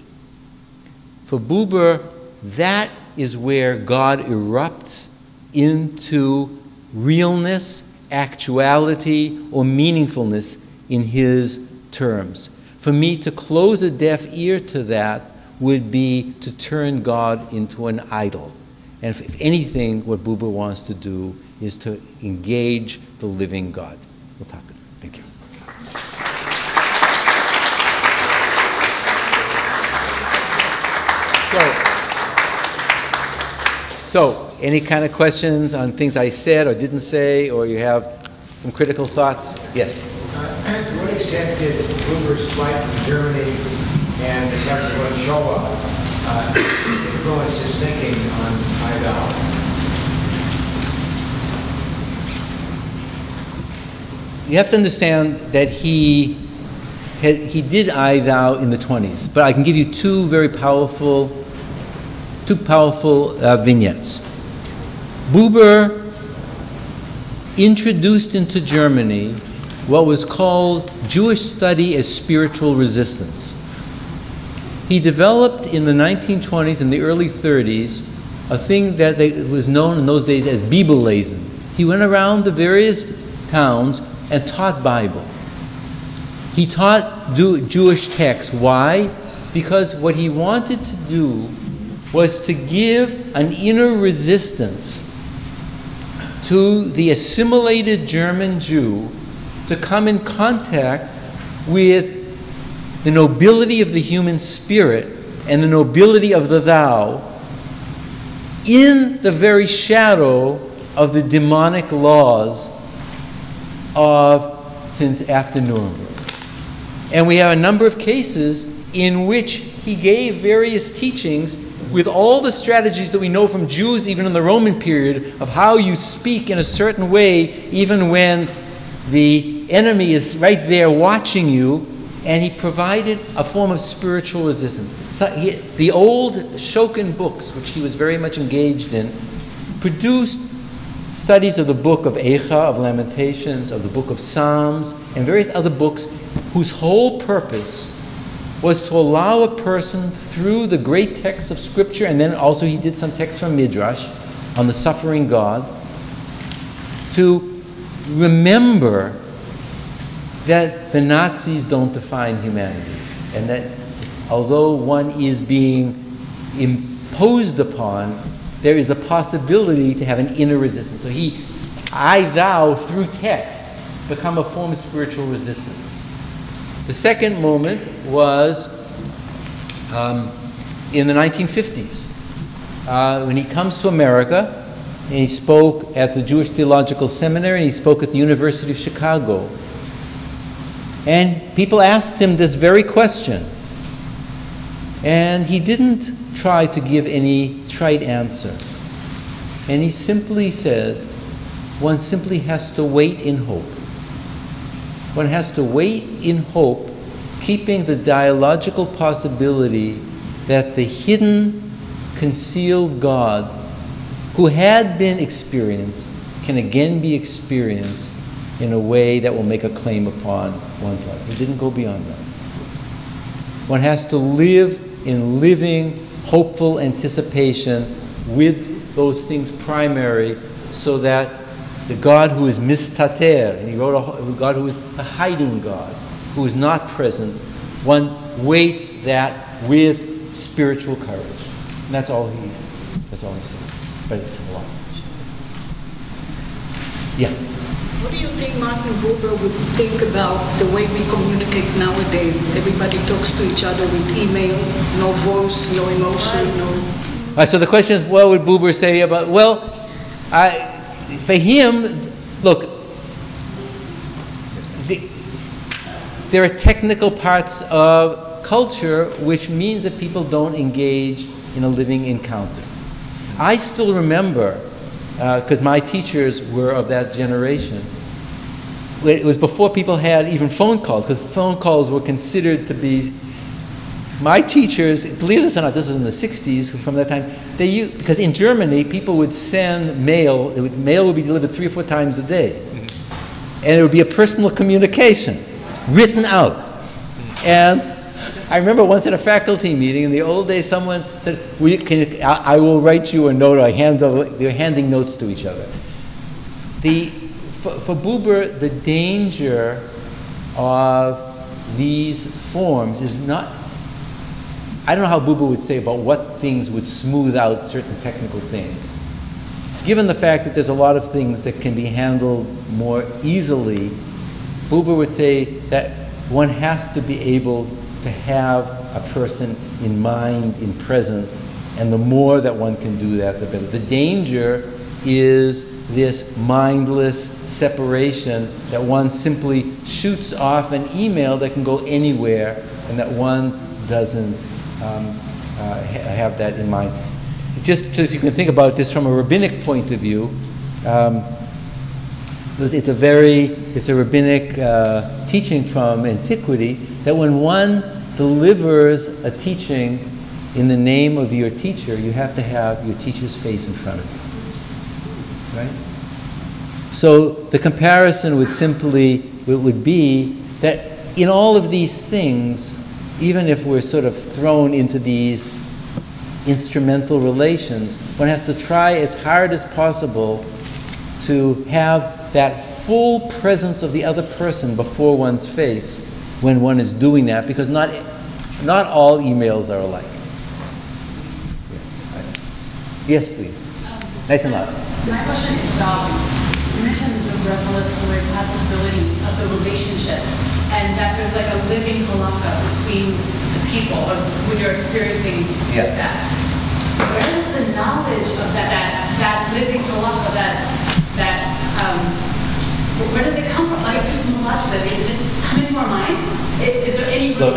For Buber, that is where God erupts into realness, actuality, or meaningfulness in his terms. For me to close a deaf ear to that would be to turn God into an idol. And if anything, what Buber wants to do is to engage the living God. We'll talk. Thank you. So, any kind of questions on things I said or didn't say, or you have some critical thoughts? Yes? To what extent did Buber's flight from Germany and the subsequent Shoah influence his thinking on idolatry? You have to understand that he did I, thou in the 1920s, but I can give you two powerful vignettes. Buber introduced into Germany what was called Jewish study as spiritual resistance. He developed in the 1920s and the early 30s a thing that was known in those days as Bibellesen. He went around the various towns and taught Bible. He taught Jewish texts. Why? Because what he wanted to do was to give an inner resistance to the assimilated German Jew to come in contact with the nobility of the human spirit and the nobility of the thou in the very shadow of the demonic laws of since after Nuremberg. And we have a number of cases in which he gave various teachings with all the strategies that we know from Jews even in the Roman period of how you speak in a certain way even when the enemy is right there watching you, and he provided a form of spiritual resistance. So the old Shokin books, which he was very much engaged in, produced studies of the book of Eicha, of Lamentations, of the book of Psalms, and various other books whose whole purpose was to allow a person through the great texts of Scripture, and then also he did some texts from Midrash on the suffering God, to remember that the Nazis don't define humanity, and that although one is being imposed upon, there is a possibility to have an inner resistance. So he, I, thou, through text, become a form of spiritual resistance. The second moment was in the 1950s, when he comes to America, and he spoke at the Jewish Theological Seminary, and he spoke at the University of Chicago. And people asked him this very question. And he didn't try to give any trite answer. And he simply said, one simply has to wait in hope. One has to wait in hope, keeping the dialogical possibility that the hidden, concealed God, who had been experienced, can again be experienced in a way that will make a claim upon one's life. It didn't go beyond that. One has to live in living, hopeful anticipation with those things primary, so that the God who is mistater, and he wrote a God who is a hiding God, who is not present, one waits that with spiritual courage. And that's all he is. That's all he says. But it's a lot. Yeah. What do you think Martin Buber would think about the way we communicate nowadays? Everybody talks to each other with email, no voice, no emotion, no... So the question is, what would Buber say about... for him, look, there are technical parts of culture which means that people don't engage in a living encounter. I still remember... because my teachers were of that generation. It was before people had even phone calls, because phone calls were considered to be... My teachers, believe this or not, this is in the 60s, from that time, because in Germany, people would send mail. Mail would be delivered 3 or 4 times a day. Mm-hmm. And it would be a personal communication, written out. And I remember once at a faculty meeting, in the old days, someone said, I will write you a note, they're handing notes to each other. For Buber, the danger of these forms is not... I don't know how Buber would say about what things would smooth out certain technical things. Given the fact that there's a lot of things that can be handled more easily, Buber would say that one has to be able to have a person in mind, in presence, and the more that one can do that, the better. The danger is this mindless separation that one simply shoots off an email that can go anywhere, and that one doesn't have that in mind. Just so you can think about this from a rabbinic point of view, it's a rabbinic teaching from antiquity, that when one delivers a teaching in the name of your teacher, you have to have your teacher's face in front of you, right? So the comparison would simply, it would be that in all of these things, even if we're sort of thrown into these instrumental relations, one has to try as hard as possible to have that full presence of the other person before one's face when one is doing that, because not all emails are alike. Yes, please. Nice and loud. My question is you mentioned the revelatory possibilities of the relationship, and that there's like a living halakha between the people or when you're experiencing that. Where is the knowledge of that living halakha, where does it come from? Like epistemologically, is it just come into our minds? Is there any room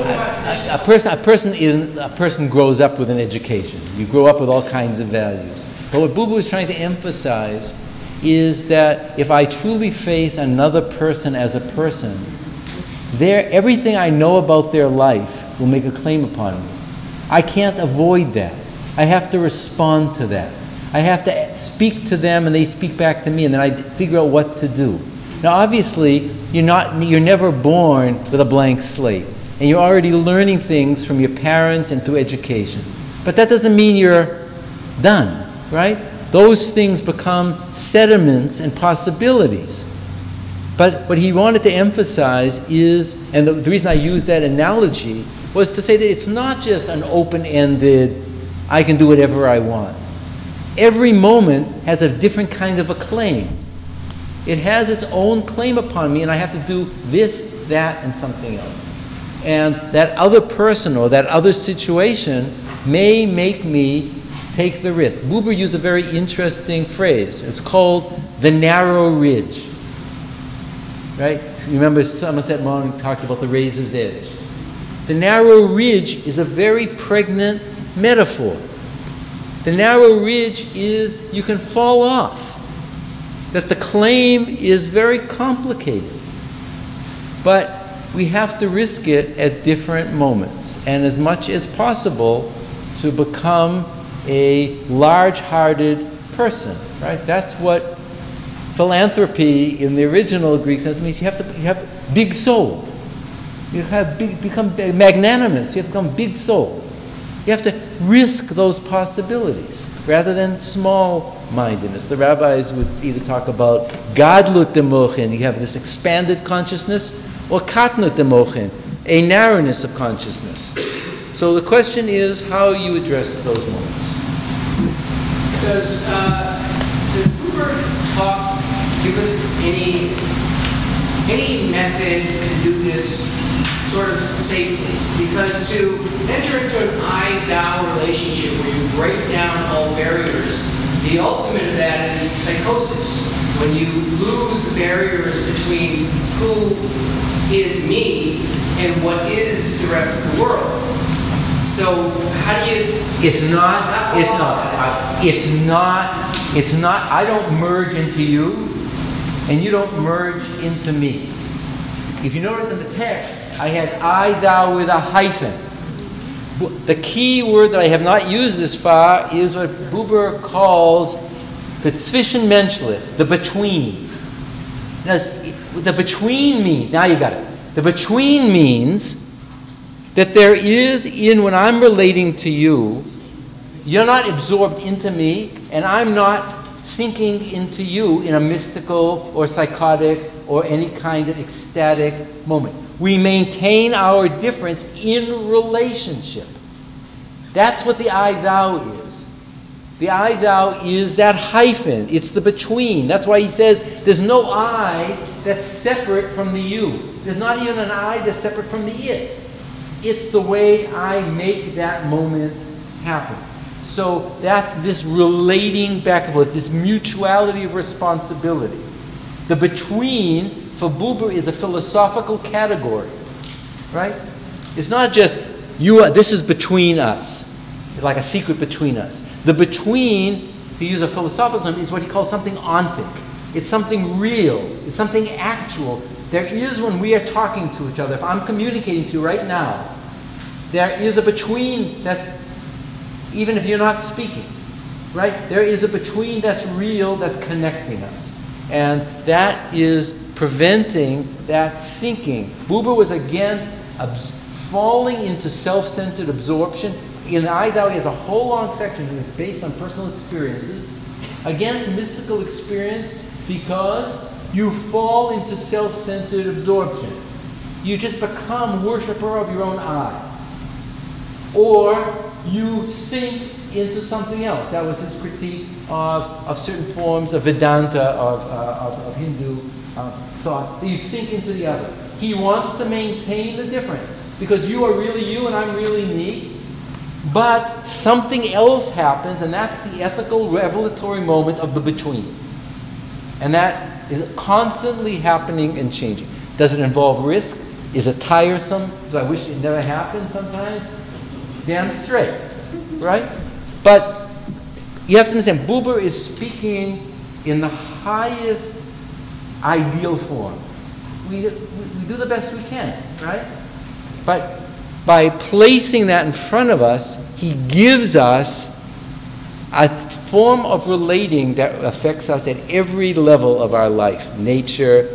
for a person grows up with an education. You grow up with all kinds of values. But what Buber was trying to emphasize is that if I truly face another person as a person, everything I know about their life will make a claim upon me. I can't avoid that. I have to respond to that. I have to speak to them and they speak back to me, and then I figure out what to do. Now obviously, you're never born with a blank slate, and you're already learning things from your parents and through education. But that doesn't mean you're done, right? Those things become sediments and possibilities. But what he wanted to emphasize is, and the reason I used that analogy, was to say that it's not just an open-ended, I can do whatever I want. Every moment has a different kind of a claim. It has its own claim upon me, and I have to do this, that, and something else. And that other person or that other situation may make me take the risk. Buber used a very interesting phrase. It's called the narrow ridge. Right? You remember Somerset Maugham talked about the razor's edge. The narrow ridge is a very pregnant metaphor. The narrow ridge is you can fall off. That the claim is very complicated. But we have to risk it at different moments, and as much as possible to become a large-hearted person, right? That's what philanthropy in the original Greek sense means. You have big-souled. You have become magnanimous. You have become big-souled. You have to risk those possibilities rather than small-mindedness. The rabbis would either talk about gadlut demochin, you have this expanded consciousness, or katnut demochin, a narrowness of consciousness. So the question is how you address those moments. Does Buber talk, give us any method to do this sort of safely? Because to enter into an I-thou relationship where you break down all barriers, the ultimate of that is psychosis. When you lose the barriers between who is me and what is the rest of the world. So how do you? It's not. I don't merge into you, and you don't merge into me. If you notice in the text, I had I, thou with a hyphen. The key word that I have not used this far is what Buber calls the zwischenmenschlich, the between. Now, the between means. Now you got it. The between means that there is when I'm relating to you, you're not absorbed into me, and I'm not sinking into you in a mystical or psychotic or any kind of ecstatic moment. We maintain our difference in relationship. That's what the I-thou is. The I-thou is that hyphen. It's the between. That's why he says there's no I that's separate from the you. There's not even an I that's separate from the it. It's the way I make that moment happen. So that's this relating back and forth, this mutuality of responsibility. The between, for Buber, is a philosophical category, right? It's not just, this is between us, like a secret between us. The between, to use a philosophical term, is what he calls something ontic. It's something real. It's something actual. There is, when we are talking to each other, if I'm communicating to you right now, there is a between that's, even if you're not speaking, right? There is a between that's real, that's connecting us. And that is preventing that sinking. Buber was against falling into self-centered absorption. In I Doubt, he has a whole long section that's based on personal experiences, against mystical experience because you fall into self-centered absorption. You just become worshiper of your own I. Or you sink into something else. That was his critique of certain forms of Vedanta, of Hindu thought. You sink into the other. He wants to maintain the difference because you are really you and I'm really me. But something else happens, and that's the ethical revelatory moment of the between. And that is constantly happening and changing. Does it involve risk? Is it tiresome? Do I wish it never happened sometimes? Damn straight, right? But you have to understand, Buber is speaking in the highest ideal form. We do the best we can, right? But by placing that in front of us, he gives us a form of relating that affects us at every level of our life: nature,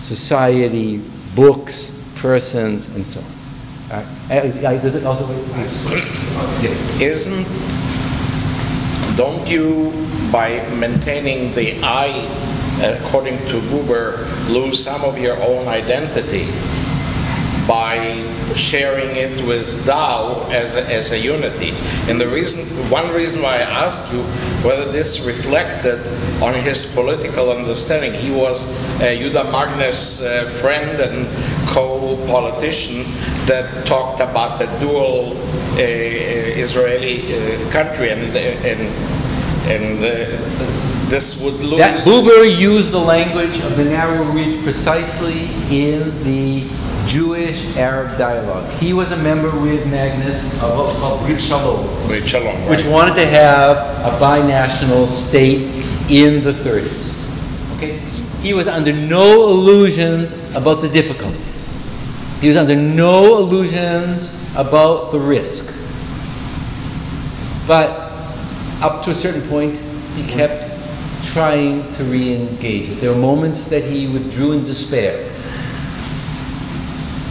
society, books, persons, and so on. Does it also don't you, by maintaining the I, according to Buber, lose some of your own identity by sharing it with Tao as a unity? And the reason, one reason why I asked you whether this reflected on his political understanding. He was Judah Magnes' friend and co-politician that talked about the dual Israeli country, and this would lose. That Buber used the language of the narrow reach precisely in the Jewish-Arab dialogue. He was a member with Magnus of what was called Brit Shalom, right, which wanted to have a binational state in the 30s. Okay? He was under no illusions about the difficulty. He was under no illusions about the risk. But up to a certain point, he kept trying to re-engage it. There were moments that he withdrew in despair.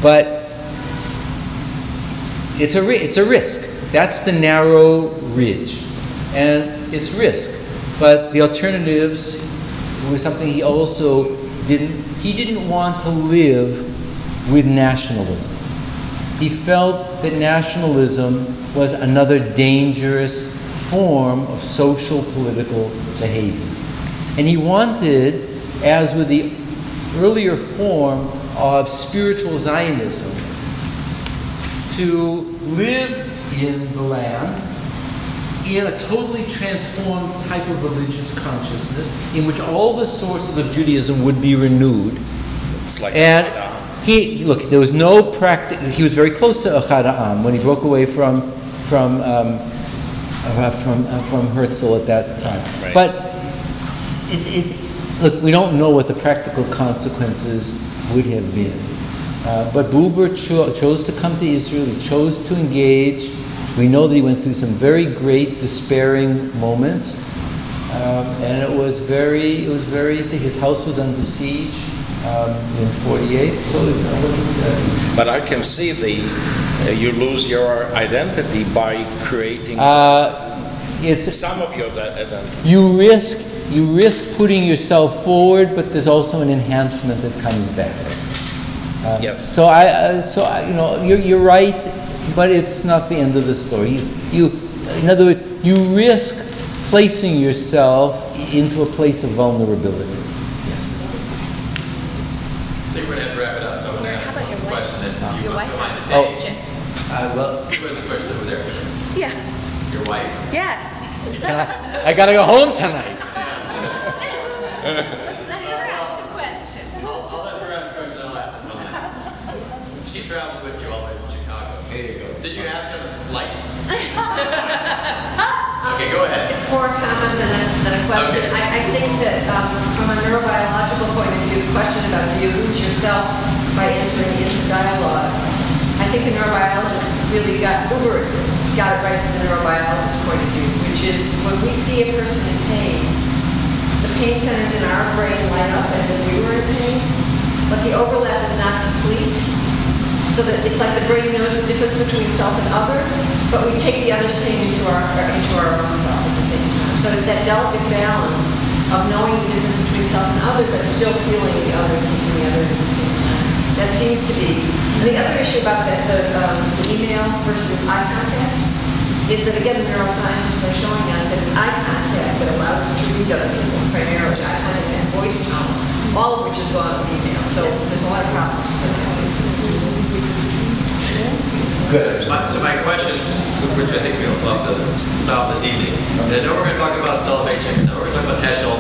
But it's a risk. That's the narrow ridge. And it's risk. But the alternatives was something he also didn't... He didn't want to live with nationalism. He felt that nationalism was another dangerous form of social political behavior. And he wanted, as with the earlier form of spiritual Zionism, to live in the land in a totally transformed type of religious consciousness in which all the sources of Judaism would be renewed. It's like there was no practice. He was very close to Echad Ha'am when he broke away from Herzl at that time. Right. But we don't know what the practical consequences would have been. But Buber chose to come to Israel. He chose to engage. We know that he went through some very great despairing moments, and his house was under siege in 1948. So it wasn't. But I can see you lose your identity by creating some of your identity. You risk putting yourself forward, but there's also an enhancement that comes back. Yes. You're right, but it's not the end of the story. In other words, you risk placing yourself into a place of vulnerability. Yes. I think we're gonna have to wrap it up, so I'm gonna ask one question that you left on my stage. Where's the question over there? Yeah. Your wife? Yes. I gotta go home tonight. Let her ask a question. I'll let her ask a question, then I'll ask one. She traveled with you all the way from Chicago. There you go. Did you ask her to flight? Okay, go ahead. It's more a comment than a question. Okay. I think that from a neurobiological point of view, the question about do you lose yourself by entering into dialogue, I think the neurobiologist really got it right from the neurobiologist's point of view, which is when we see a person in pain, The pain centers in our brain light up as if we were in pain, but the overlap is not complete. So that it's like the brain knows the difference between self and other, but we take the other's pain into our own self at the same time. So it's that delicate balance of knowing the difference between self and other, but still feeling the other, taking the other at the same time. That seems to be. And the other issue about the email versus eye contact is that, again, the neuroscientists are showing us that it's eye contact that allows us to read other people, primarily eye contact and voice tone, all of which is gone with email. So there's a lot of problems with that. Good. So my question, which I think we would love to stop this evening, and then we're going to talk about Soloveitchik, now we're going to talk about Heschel.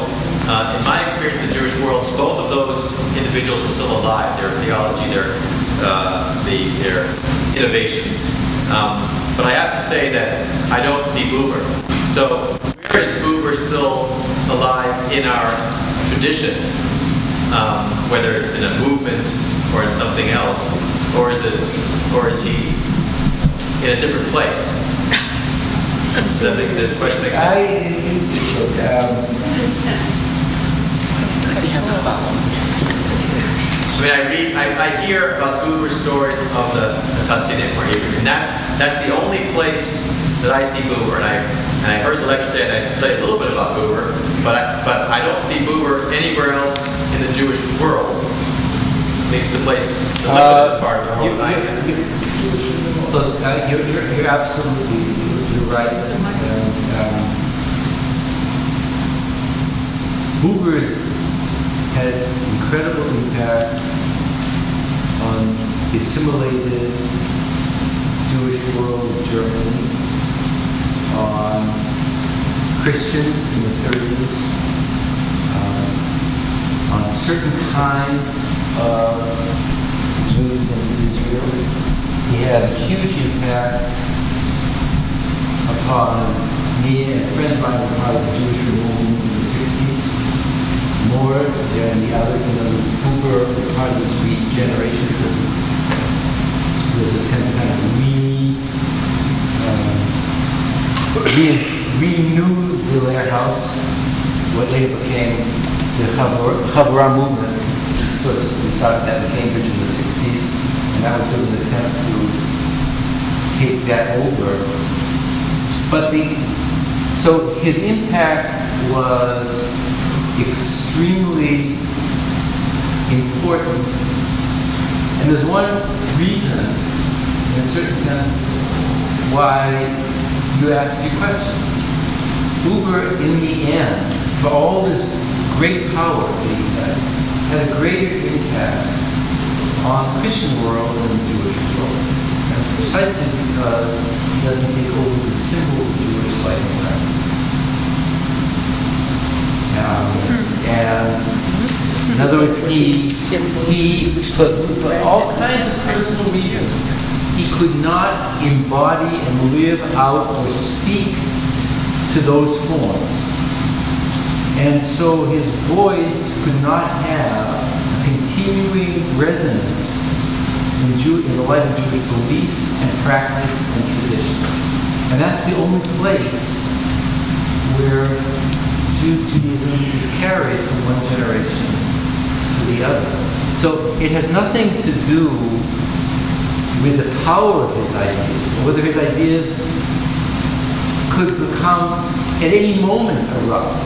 In my experience in the Jewish world, both of those individuals are still alive, their theology, their innovations. But I have to say that I don't see Buber. So where is Buber still alive in our tradition, whether it's in a movement or in something else, or is he in a different place? Does that make the question make sense? Does he have to follow? I mean, I hear about Buber stories of the Hasidic, and that's the only place that I see Buber. And I heard the lecture today, and I played a little bit about Buber, but I don't see Buber anywhere else in the Jewish world. At least the place, the limited part of the world. Look, you're absolutely right. Buber had incredible impact on the assimilated Jewish world of Germany, on Christians in the 30s, on certain kinds of Jews in Israel. He had a huge impact upon me and friends of mine who were part of the Jewish movement in the 60s. More than the other, was Buber was part of this regeneration because he was a kind of renewed the Lehrhaus, what later became the Chavurah movement, so we started that in Cambridge in the 60s, and that was really an attempt to take that over. So his impact was extremely important, and there's one reason, in a certain sense, why you ask your question. Buber, in the end, for all this great power that he had a greater impact on the Christian world than the Jewish world, and it's precisely because he doesn't take over the symbols of Jewish life and practice. And in other words, he for all kinds of personal reasons, he could not embody and live out or speak to those forms. And so his voice could not have continuing resonance in the life of Jewish belief and practice and tradition. And that's the only place where Judaism is carried from one generation to the other. So it has nothing to do with the power of his ideas, or whether his ideas could become, at any moment, erupt.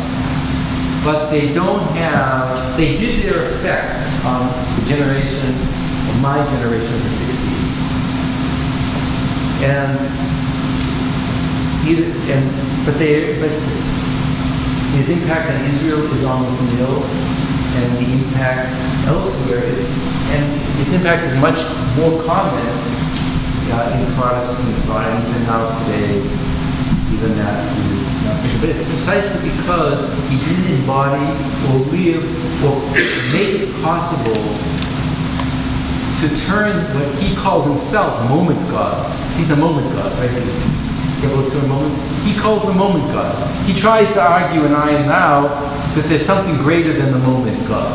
But they did their effect on the generation, or my generation of the 60s. His impact on Israel is almost nil, and the impact elsewhere is, and its impact is much more common in Protestant thought, and even now today, even that is nothing. But it's precisely because he didn't embody or live or make it possible to turn what he calls himself moment gods. He's a moment god, right? Revelatory moments. He calls the moment gods. He tries to argue in I Am Thou that there's something greater than the moment God.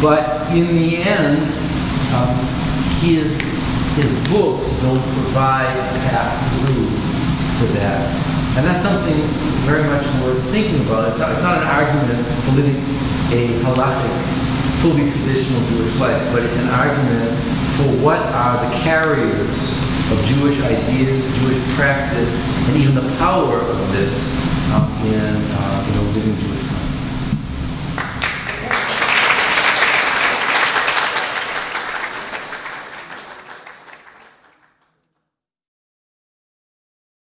But in the end, his books don't provide a path through to that. And that's something very much worth thinking about. It's not an argument for living a halachic, fully traditional Jewish life, but it's an argument for what are the carriers of Jewish ideas, Jewish practice, and even the power of this in living Jewish